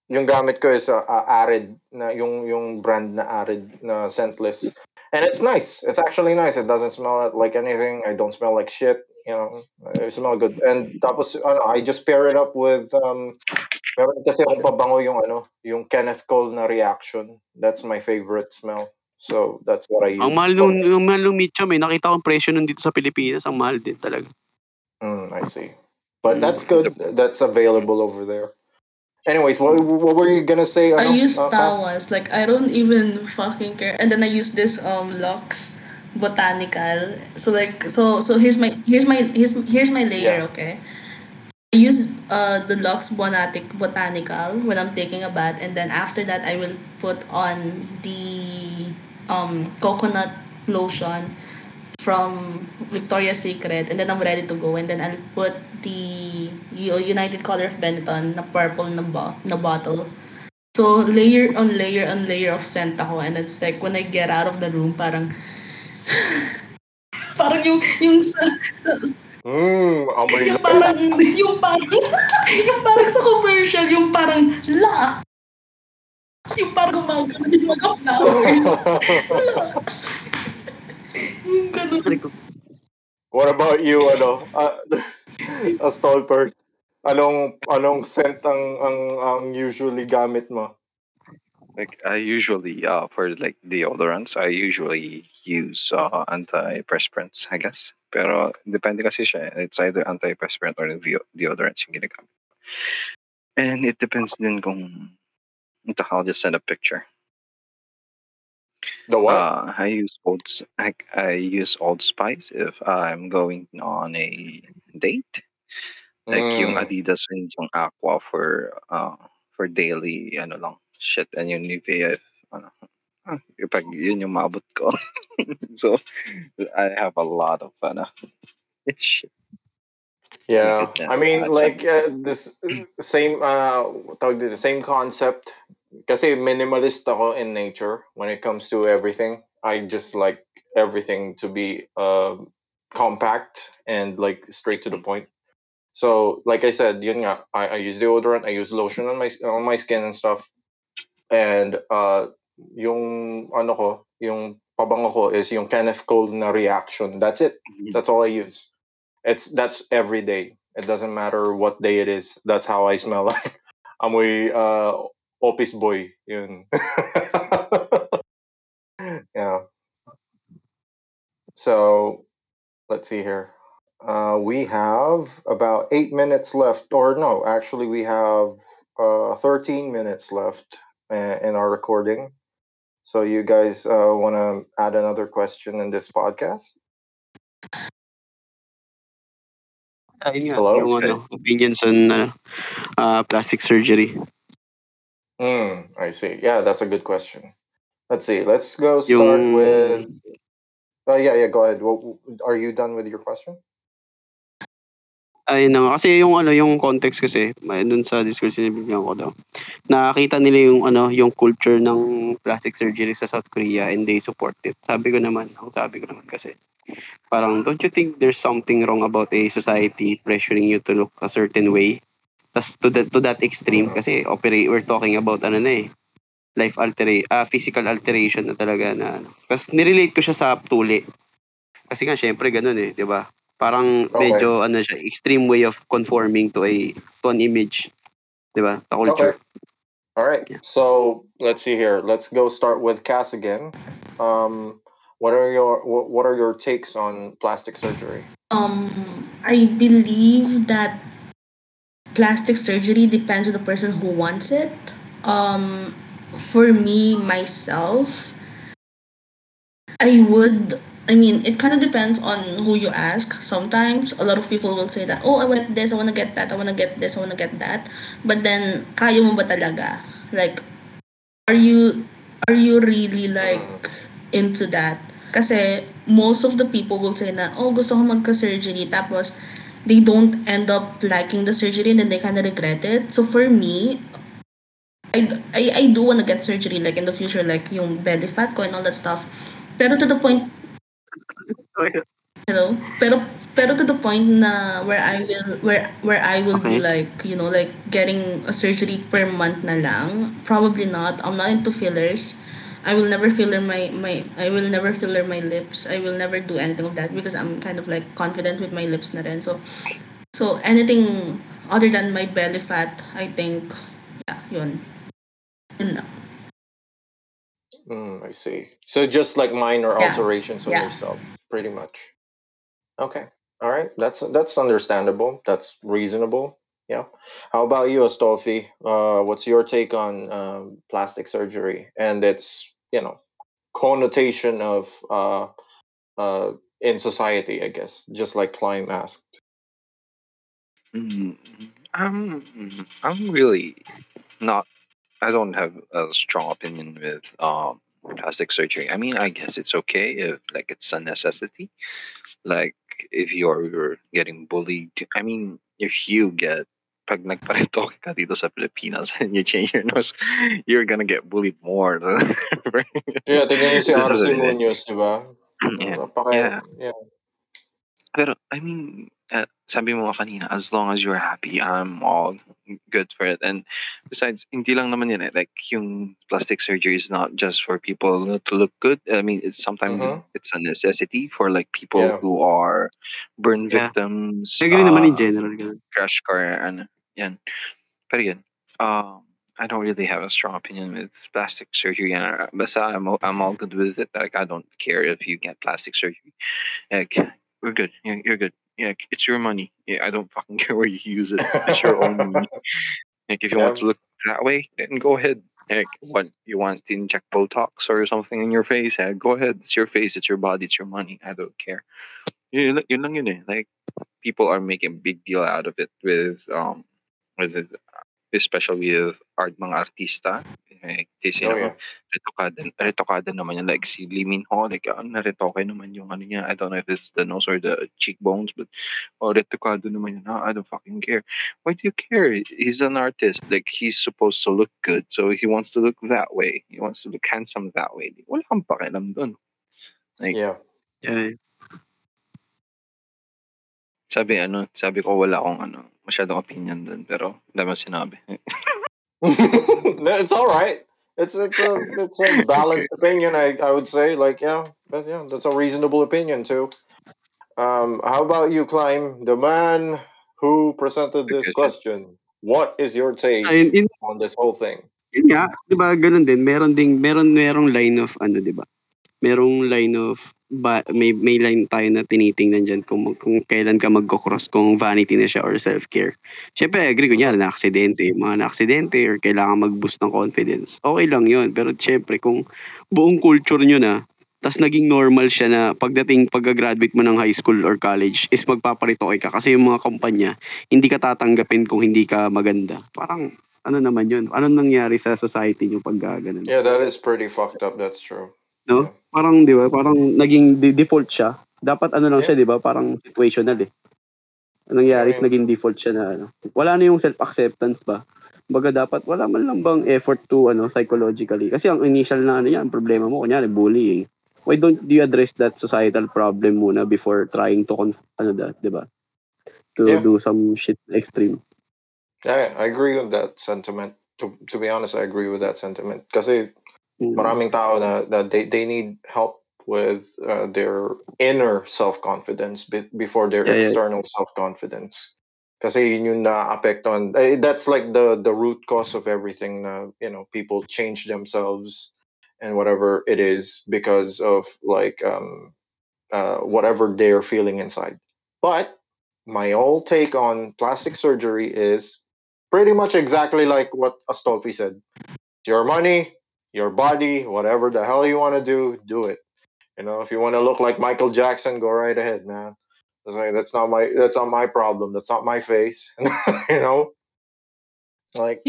yung gamit ko is arid, na, yung brand na arid, na scentless. And it's nice. It's actually nice. It doesn't smell like anything. I don't smell like shit. You know, it smells good. And tapos, I just pair it up with, meron kasi akong pabango yung, yung Kenneth Cole na reaction. That's my favorite smell. So, that's what I use. Ang mahal nung Mitchum, may nakita kong presyo nun dito sa Pilipinas. Ang mahal din talaga. I see. But that's good. That's available over there. Anyways, what were you gonna say? I use tawas. Like, I don't even fucking care. And then I use this Lux Botanical. So like, so here's my layer, yeah. Okay? I use the Lux Botanical when I'm taking a bath, and then after that I will put on the coconut lotion from Victoria's Secret, and then I'm ready to go, and then I'll put the United Color of Benetton na purple na bottle. So layer on layer on layer of scent ako, and it's like when I get out of the room parang yung parang sa commercial, yung parang la. Yung parang mag-flowers. Yung ganun. What about you, a stall person? Anong scent ang usually gamit mo? Like I usually for like deodorants, I usually use antiperspirants, I guess. Pero depende kasi siya. It's either antiperspirant or deodorants yung ginagamit. And it depends din kung ito, I'll just send a picture. The what? I use Old Spice if I'm going on a date. Like yung Adidas and yung Aqua for daily ano lang shit, and yung Nivea pag yun yung maabot ko. So I have a lot of shit. Yeah, I mean, like the same concept. Kasi minimalist ako in nature when it comes to everything. I just like everything to be compact and like straight to the point. So, like I said, yun nga, I use deodorant, I use lotion on my skin and stuff. And yung ano ko, yung pabango ko is yung Kenneth Cole na reaction. That's it. That's all I use. That's every day. It doesn't matter what day it is. That's how I smell like. Amoy office boy. Yun. Yeah. So, let's see here. We have about 8 minutes left. Or no, actually we have 13 minutes left in our recording. So you guys want to add another question in this podcast? Hello? Yung opinions on plastic surgery. I see. Yeah, that's a good question. Let's see. Let's go start with... yeah, go ahead. Well, are you done with your question? Ayun naman. Kasi yung context kasi, dun sa discourse nabibigyan ko daw. Nakita nila yung culture ng plastic surgery sa South Korea and they support it. Sabi ko naman kasi, parang, don't you think there's something wrong about a society pressuring you to look a certain way? Tas to that extreme kasi we're talking about life alteration, physical alteration na talaga na. Kasi nirelate ko siya sa tuli. Kasi nga syempre ganun di ba? Parang medyo siya, extreme way of conforming to an image, di ba? Sa culture. Okay. All right. Yeah. So, let's see here. Let's go start with Cass again. What are your takes on plastic surgery? I believe that plastic surgery depends on the person who wants it. For me, myself, it kind of depends on who you ask. Sometimes a lot of people will say that, oh, I want this, I want to get that, I want to get this, I want to get that. But then, kaya mo ba talaga? Like, are you really like into that? Kasi most of the people will say na, oh, gusto ko magka-surgery. Tapos, they don't end up liking the surgery and then they kind of regret it. So for me, I do want to get surgery like in the future, like yung belly fat ko and all that stuff. Pero to the point, pero to the point na where I will be like, like getting a surgery per month na lang. Probably not. I'm not into fillers. I will never filler my lips. I will never do anything of that because I'm kind of like confident with my lips na rin. So anything other than my belly fat, I think, yeah, yun lang. I see. So just like minor alterations with yourself, pretty much. Okay. All right. That's understandable. That's reasonable. Yeah. How about you, Astolfi? What's your take on plastic surgery and its, connotation of in society? I guess just like Klein asked. I'm really not. I don't have a strong opinion with plastic surgery. I mean, I guess it's okay if like it's a necessity. Like if you're getting bullied. I mean, if you get pag nagparetoke ka dito sa Pilipinas and you change your nose, you're gonna get bullied more. Yeah, tingnan niyo si RC Munoz, di ba? Yeah. Pero, I mean, sabi mo kanina, as long as you're happy, I'm all good for it. And besides, hindi lang naman yun. Like, yung plastic surgery is not just for people to look good. I mean, it's a necessity for like people who are burn victims. Naman in general. Crash car, and yan. Pero yun. I don't really have a strong opinion with plastic surgery. But I'm all good with it. Like, I don't care if you get plastic surgery. Like, we're good. You're good. Yeah, it's your money. Yeah, I don't fucking care where you use it. It's your own money. Like, if you want to look that way, then go ahead. Like, what you want to inject Botox or something in your face? Go ahead. It's your face. It's your body. It's your money. I don't care. Yun lang yun eh. Like, people are making a big deal out of it with especially with mga artista. Like, they say, retokada naman yun. Like, si Lee Min Ho, like, naretoke naman yung ano niya. I don't know if it's the nose or the cheekbones, but, retokada naman yun. I don't fucking care. Why do you care? He's an artist. Like, he's supposed to look good. So, he wants to look that way. He wants to look handsome that way. Wala kang pakialam dun. Like, yeah. Sabi ko wala akong masyadong opinion dun, pero dami sinabi. No, it's all right. It's a balanced opinion. I would say, like, that's a reasonable opinion too. How about you, Klein, the man who presented this question? What is your take on this whole thing? Yeah, diba ganun din. Merong line of diba? Merong line of may line tayo na tinitingnan diyan kung kailan ka magko-cross, kung vanity na siya or self-care. Syempre, agree ko niyan na mga na-aksidente or kailangan mag-boost ng confidence. Okay lang 'yun, pero syempre kung buong culture niyo na tas naging normal siya na pagdating pagka-graduate mo ng high school or college is magpaparitoke ka kasi yung mga kumpanya hindi ka tatanggapin kung hindi ka maganda. Parang ano naman 'yun? Anong nangyari sa society niyo pag ganun? Yeah, that is pretty fucked up. That's true. No? Parang, di ba? Parang naging default siya. Dapat siya, di ba? Parang situational eh. Anong nangyari is naging default siya na Wala na yung self-acceptance ba? Baga dapat, wala man lang bang effort to psychologically? Kasi ang initial na ang problema mo, kunyari, bullying. Why don't you address that societal problem muna before trying to, di ba? To do some shit extreme. Yeah, I agree with that sentiment. To be honest, I agree with that sentiment. Kasi, maraming tao na they need help with their inner self-confidence before their external self-confidence. Kasi yun yung na-apektuhan. That's like the root cause of everything. People change themselves and whatever it is because of like whatever they're feeling inside. But my whole take on plastic surgery is pretty much exactly like what Astolfi said. It's your money. Your body, whatever the hell you want to do, do it. You know, if you want to look like Michael Jackson, go right ahead, man. It's like, that's not my problem. That's not my face. You know, like,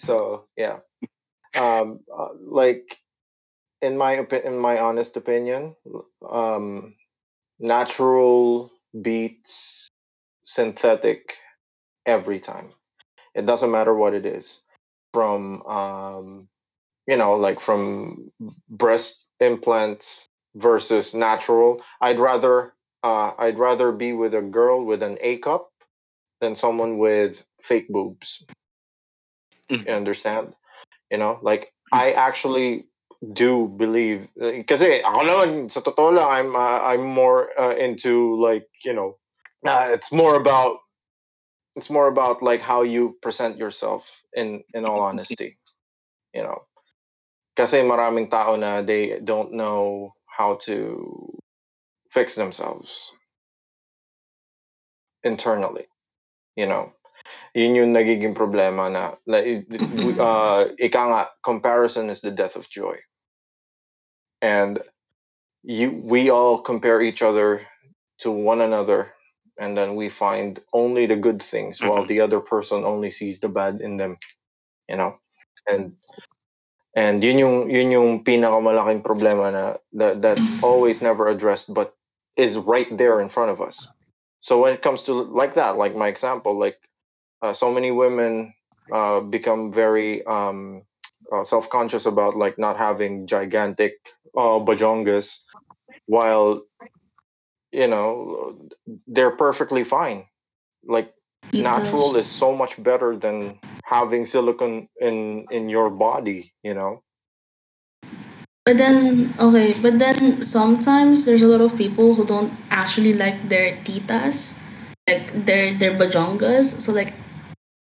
so yeah. Like in my honest opinion, natural beats synthetic every time. It doesn't matter what it is. From from breast implants versus natural, I'd rather be with a girl with an A cup than someone with fake boobs. You understand? I actually do believe, kasi ako naman sa totoo lang, I'm more into it's more about like how you present yourself in all honesty, Kasi maraming tao na they don't know how to fix themselves internally, Yun yung nagiging problema na ika nga, comparison is the death of joy, and we all compare each other to one another. And then we find only the good things while the other person only sees the bad in them, And yun yung pinakamalaking problema na that's always never addressed, but is right there in front of us. So when it comes to like my example, so many women become very self-conscious about like not having gigantic bajongas, while they're perfectly fine. Like, natural is so much better than having silicone in your body, But then sometimes there's a lot of people who don't actually like their titas, like their bajongas. So like,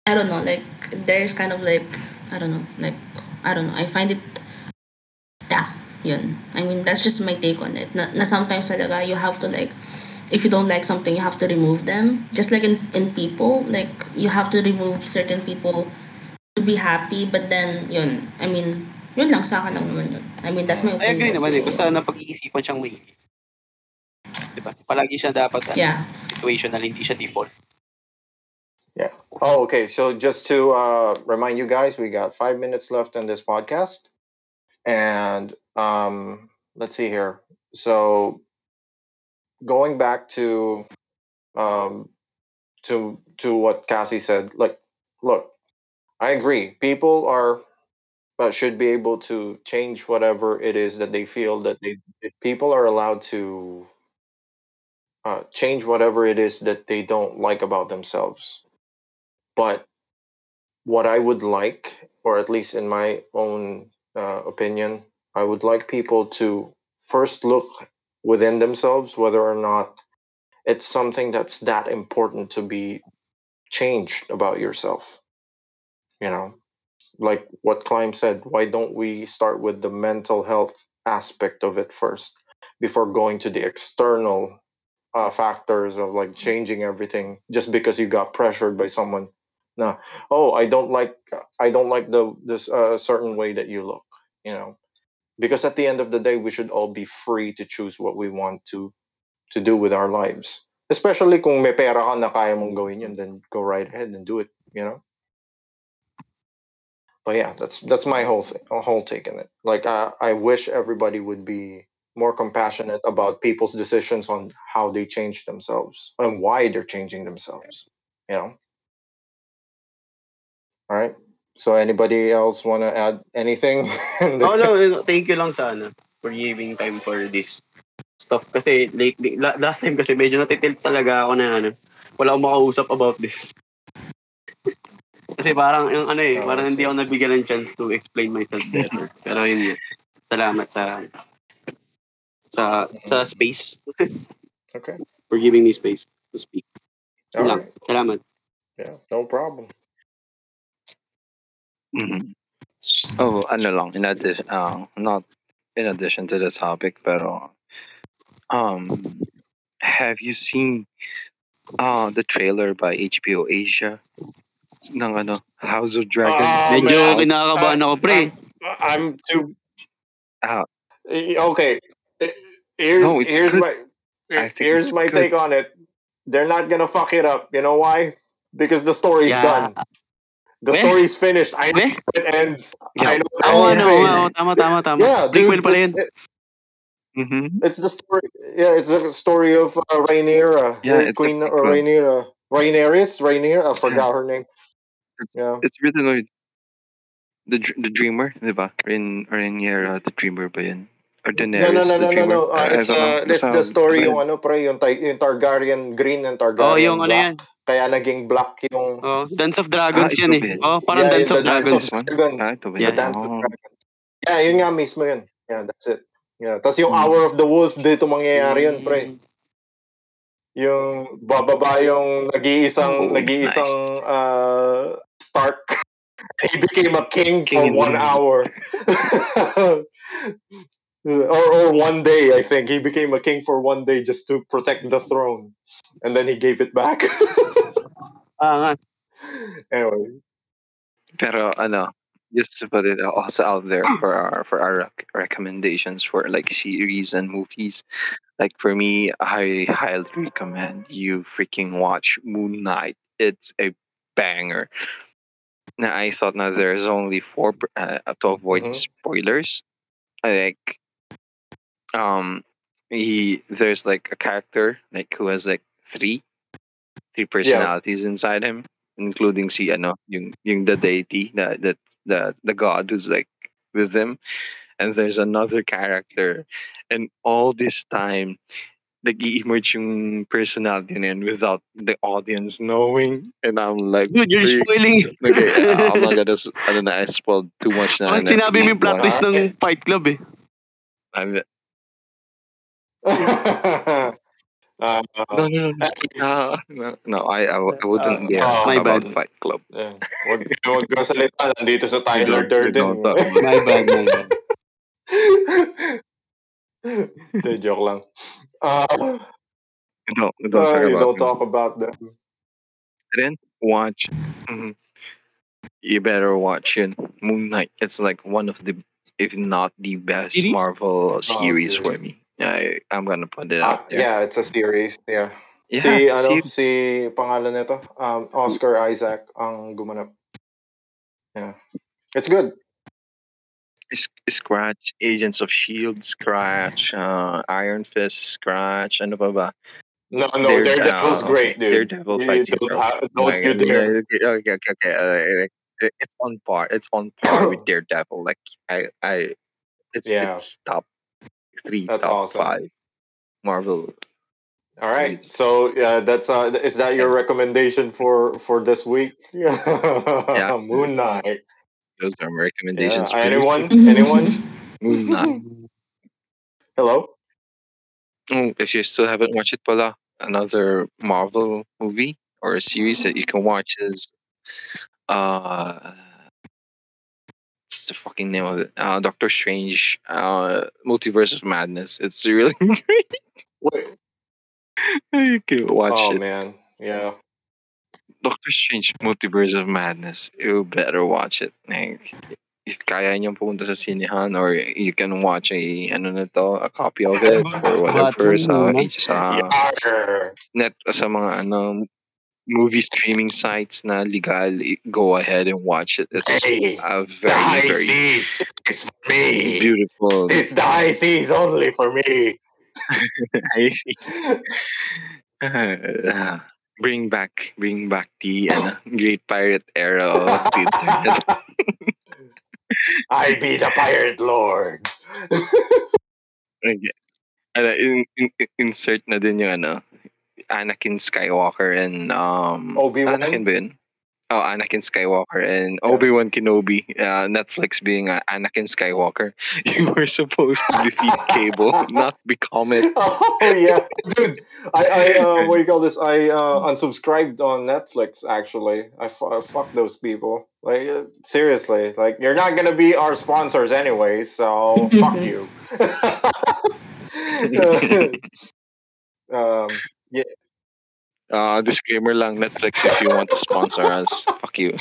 I don't know, like, there's kind of like, I don't know, I find it, yeah, yun. I mean, that's just my take on it. Na sometimes talaga, you have to like, if you don't like something, you have to remove them. Just like in people, like, you have to remove certain people to be happy, but then, yun, I mean, yun lang, sa akin lang naman yun. I mean, that's my opinion. I agree naman, so, eh, basta napag-iisipan siyang way. Diba? Palagi siya dapat, yeah, situational, hindi siya default. Yeah. Oh, okay. So just to remind you guys, we got 5 minutes left on this podcast. And let's see here. So going back to what Cassie said, like, look, I agree. People are, should be able to change whatever it is that they feel that they, people are allowed to change whatever it is that they don't like about themselves. But what I would like, or at least in my own opinion, I would like people to first look within themselves whether or not it's something that's that important to be changed about yourself. You know, like what Klein said, why don't we start with the mental health aspect of it first before going to the external factors of like changing everything just because you got pressured by someone. No, oh, I don't like this certain way that you look, you know, because at the end of the day, we should all be free to choose what we want to do with our lives. Especially kung may pera ka na kaya mong gawin yun, then go right ahead and do it, you know. But yeah, that's my whole take on it. Like I wish everybody would be more compassionate about people's decisions on how they change themselves and why they're changing themselves, you know? All right. So anybody else want to add anything? Oh, no, thank you lang sana for giving time for this stuff. Kasi lately, last time kasi medyo natitilt talaga ako na wala akong makausap about this. Kasi parang yung parang hindi ako nabigyan ng chance to explain myself better. Pero yun. Salamat sa space. Okay. For giving me space to speak. Right. Salamat. Yeah, no problem. Mm-hmm. Oh, not in addition to the topic, pero have you seen the trailer by HBO Asia ng House of Dragon? Medyo kinakabahan ako, pre. I'm too... Okay. Here's my take on it. They're not gonna fuck it up. You know why? Because the story's done. The story's finished. I know it ends. Yeah. I know tama. Yeah, dude, it's the story. Yeah, it's the story of Rhaenyra. Yeah, Queen or Rhaenyra. Rhaenyra's? Rhaenyra? I forgot her name. Yeah. It's written like the Dreamer, diba? Rhaenyra, the Dreamer ba yun? No. It's the story yung yung Targaryen green and Targaryen black. Yan. Kaya naging black yung... Dance of Dragons yan eh. Parang Dance of Dragons. Dance of Dragons. Yeah, yun nga mismo yun. Yeah, that's it. Yeah. Tapos yung Hour of the Wolf, dito mangyayari yun, pre. Yung bababa yung nag-iisang Stark. He became a king for 1 hour. Or 1 day, I think. He became a king for 1 day just to protect the throne. And then he gave it back. Anyway. Pero just to put it also out there for our recommendations for like series and movies. Like for me, I highly recommend you freaking watch Moon Knight. It's a banger. Now I thought there's only 4 to avoid spoilers. Like there's like a character like who has like three personalities inside him, including yung the deity, the god who's like with him, and there's another character, and all this time nag-emerge yung personality na yun without the audience knowing, and I'm like, dude, you're spoiling. Okay, I'm not gonna I spoiled too much na. Ang sinabi mo yung plot twist ng Fight Club eh. No, I wouldn't get my bad Fight Club. Yeah. Wag kang salita, nandito sa Tyler Durden. My bad. De, joke lang. You don't talk about them. Then watch. Mm-hmm. You better watch it. Moon Knight. It's like one of the, if not the best Marvel series for me. I'm gonna put it out there. Yeah, it's a series. Yeah. Si pangalan nito, Oscar Isaac ang gumanap. Yeah, it's good. Scratch, Agents of S.H.I.E.L.D., Scratch, Iron Fist, Scratch, ano pa ba? No, Daredevil's great, dude. Daredevil fights. Don't you dare. Okay. It's on par with Daredevil. Like, it's top three. That's top awesome. Five. Marvel. All right, so that's is that your recommendation for this week? Yeah. Moon Knight. Those are my recommendations. Yeah. Anyone? Not. Hello? Oh, if you still haven't watched it, pala, another Marvel movie or a series that you can watch is what's the fucking name of it? Doctor Strange: Multiverse of Madness. It's really great. Wait. You can watch it. Oh, man. Yeah. Doctor Strange: Multiverse of Madness. You better watch it. Like, if kaya niyong pumunta sa sinehan, or you can watch a copy of it or whatever sa mga movie streaming sites na legal. Go ahead and watch it. It's a very, very beautiful. It's the high seas only for me. Bring back the Great Pirate era of the internet. I be the Pirate Lord. Okay. Insert na din yung Anakin Skywalker and Obi-Wan. Anakin Skywalker and Obi-Wan Kenobi. Netflix being Anakin Skywalker. You were supposed to defeat Cable, not become it. Oh yeah, dude! I what do you call this? I unsubscribed on Netflix. Actually, I fuck those people. Like seriously, like you're not gonna be our sponsors anyway, so fuck you. Yeah. Disclaimer lang, Netflix, if you want to sponsor us, fuck you.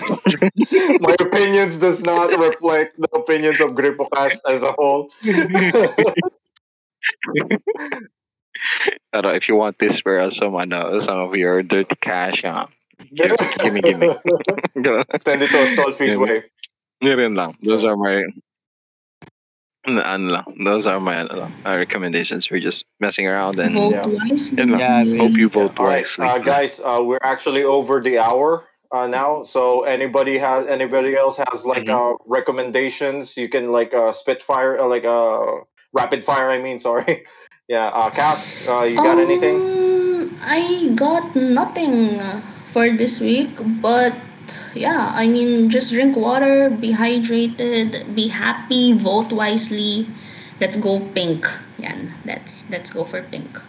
My opinions does not reflect the opinions of GripoCast as a whole. If you want this for us, some of your dirty cash, give me. Send it to us, Stolfish way. Those are my... Those are my recommendations. We're just messing around and hope you vote twice. Right. Guys, we're actually over the hour now. So anybody else has like recommendations? You can like spitfire, like rapid fire. I mean, sorry. Yeah, Cass, you got anything? I got nothing for this week, but. Yeah, I mean, just drink water, be hydrated, be happy, vote wisely. Let's go pink. Yan, let's go for pink.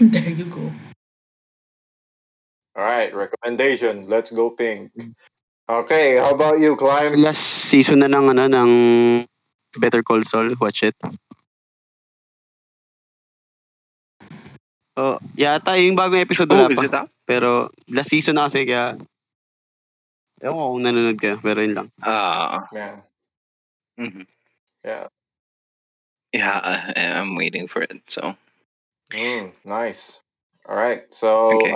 There you go. All right, recommendation. Let's go pink. Okay, how about you, Clive? Last season na ng ng Better Call Saul. Watch it. Oh, yata yung bagong episode na pa. Pero last season na kasi kaya ewan ko kung nanonood kayo, pero yun lang. Yeah. Mm-hmm. Yeah. Yeah, I'm waiting for it, so. Nice. All right, so okay.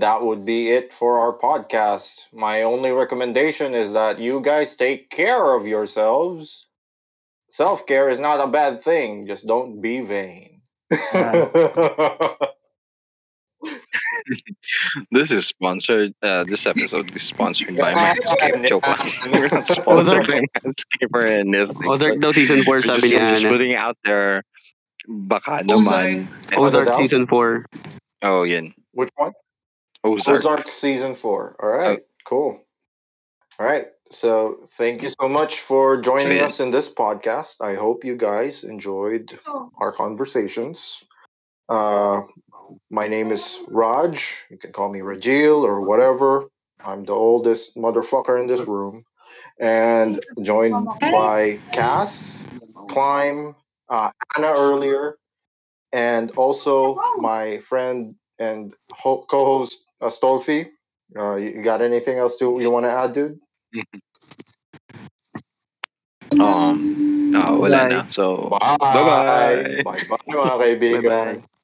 That would be it for our podcast. My only recommendation is that you guys take care of yourselves. Self-care is not a bad thing. Just don't be vain. This is sponsored. This episode is sponsored by Manscaped. Joke lang. We're not sponsored by Manscaped or anything. Ozark daw season 4 sabi niya. Just putting it out there. Baka naman. Ozark season 4. Oh, yun. Which one? Ozark season 4. All right. Cool. All right. So thank you so much for joining us in this podcast. I hope you guys enjoyed our conversations. My name is Raj. You can call me Rajil or whatever. I'm the oldest motherfucker in this room. And joined by Cass, Climb, Anna earlier, and also my friend and co-host Astolfi. You got anything else you want to add, dude? No, wala na. So, bye-bye. Bye-bye, mga kaibigan. Bye-bye.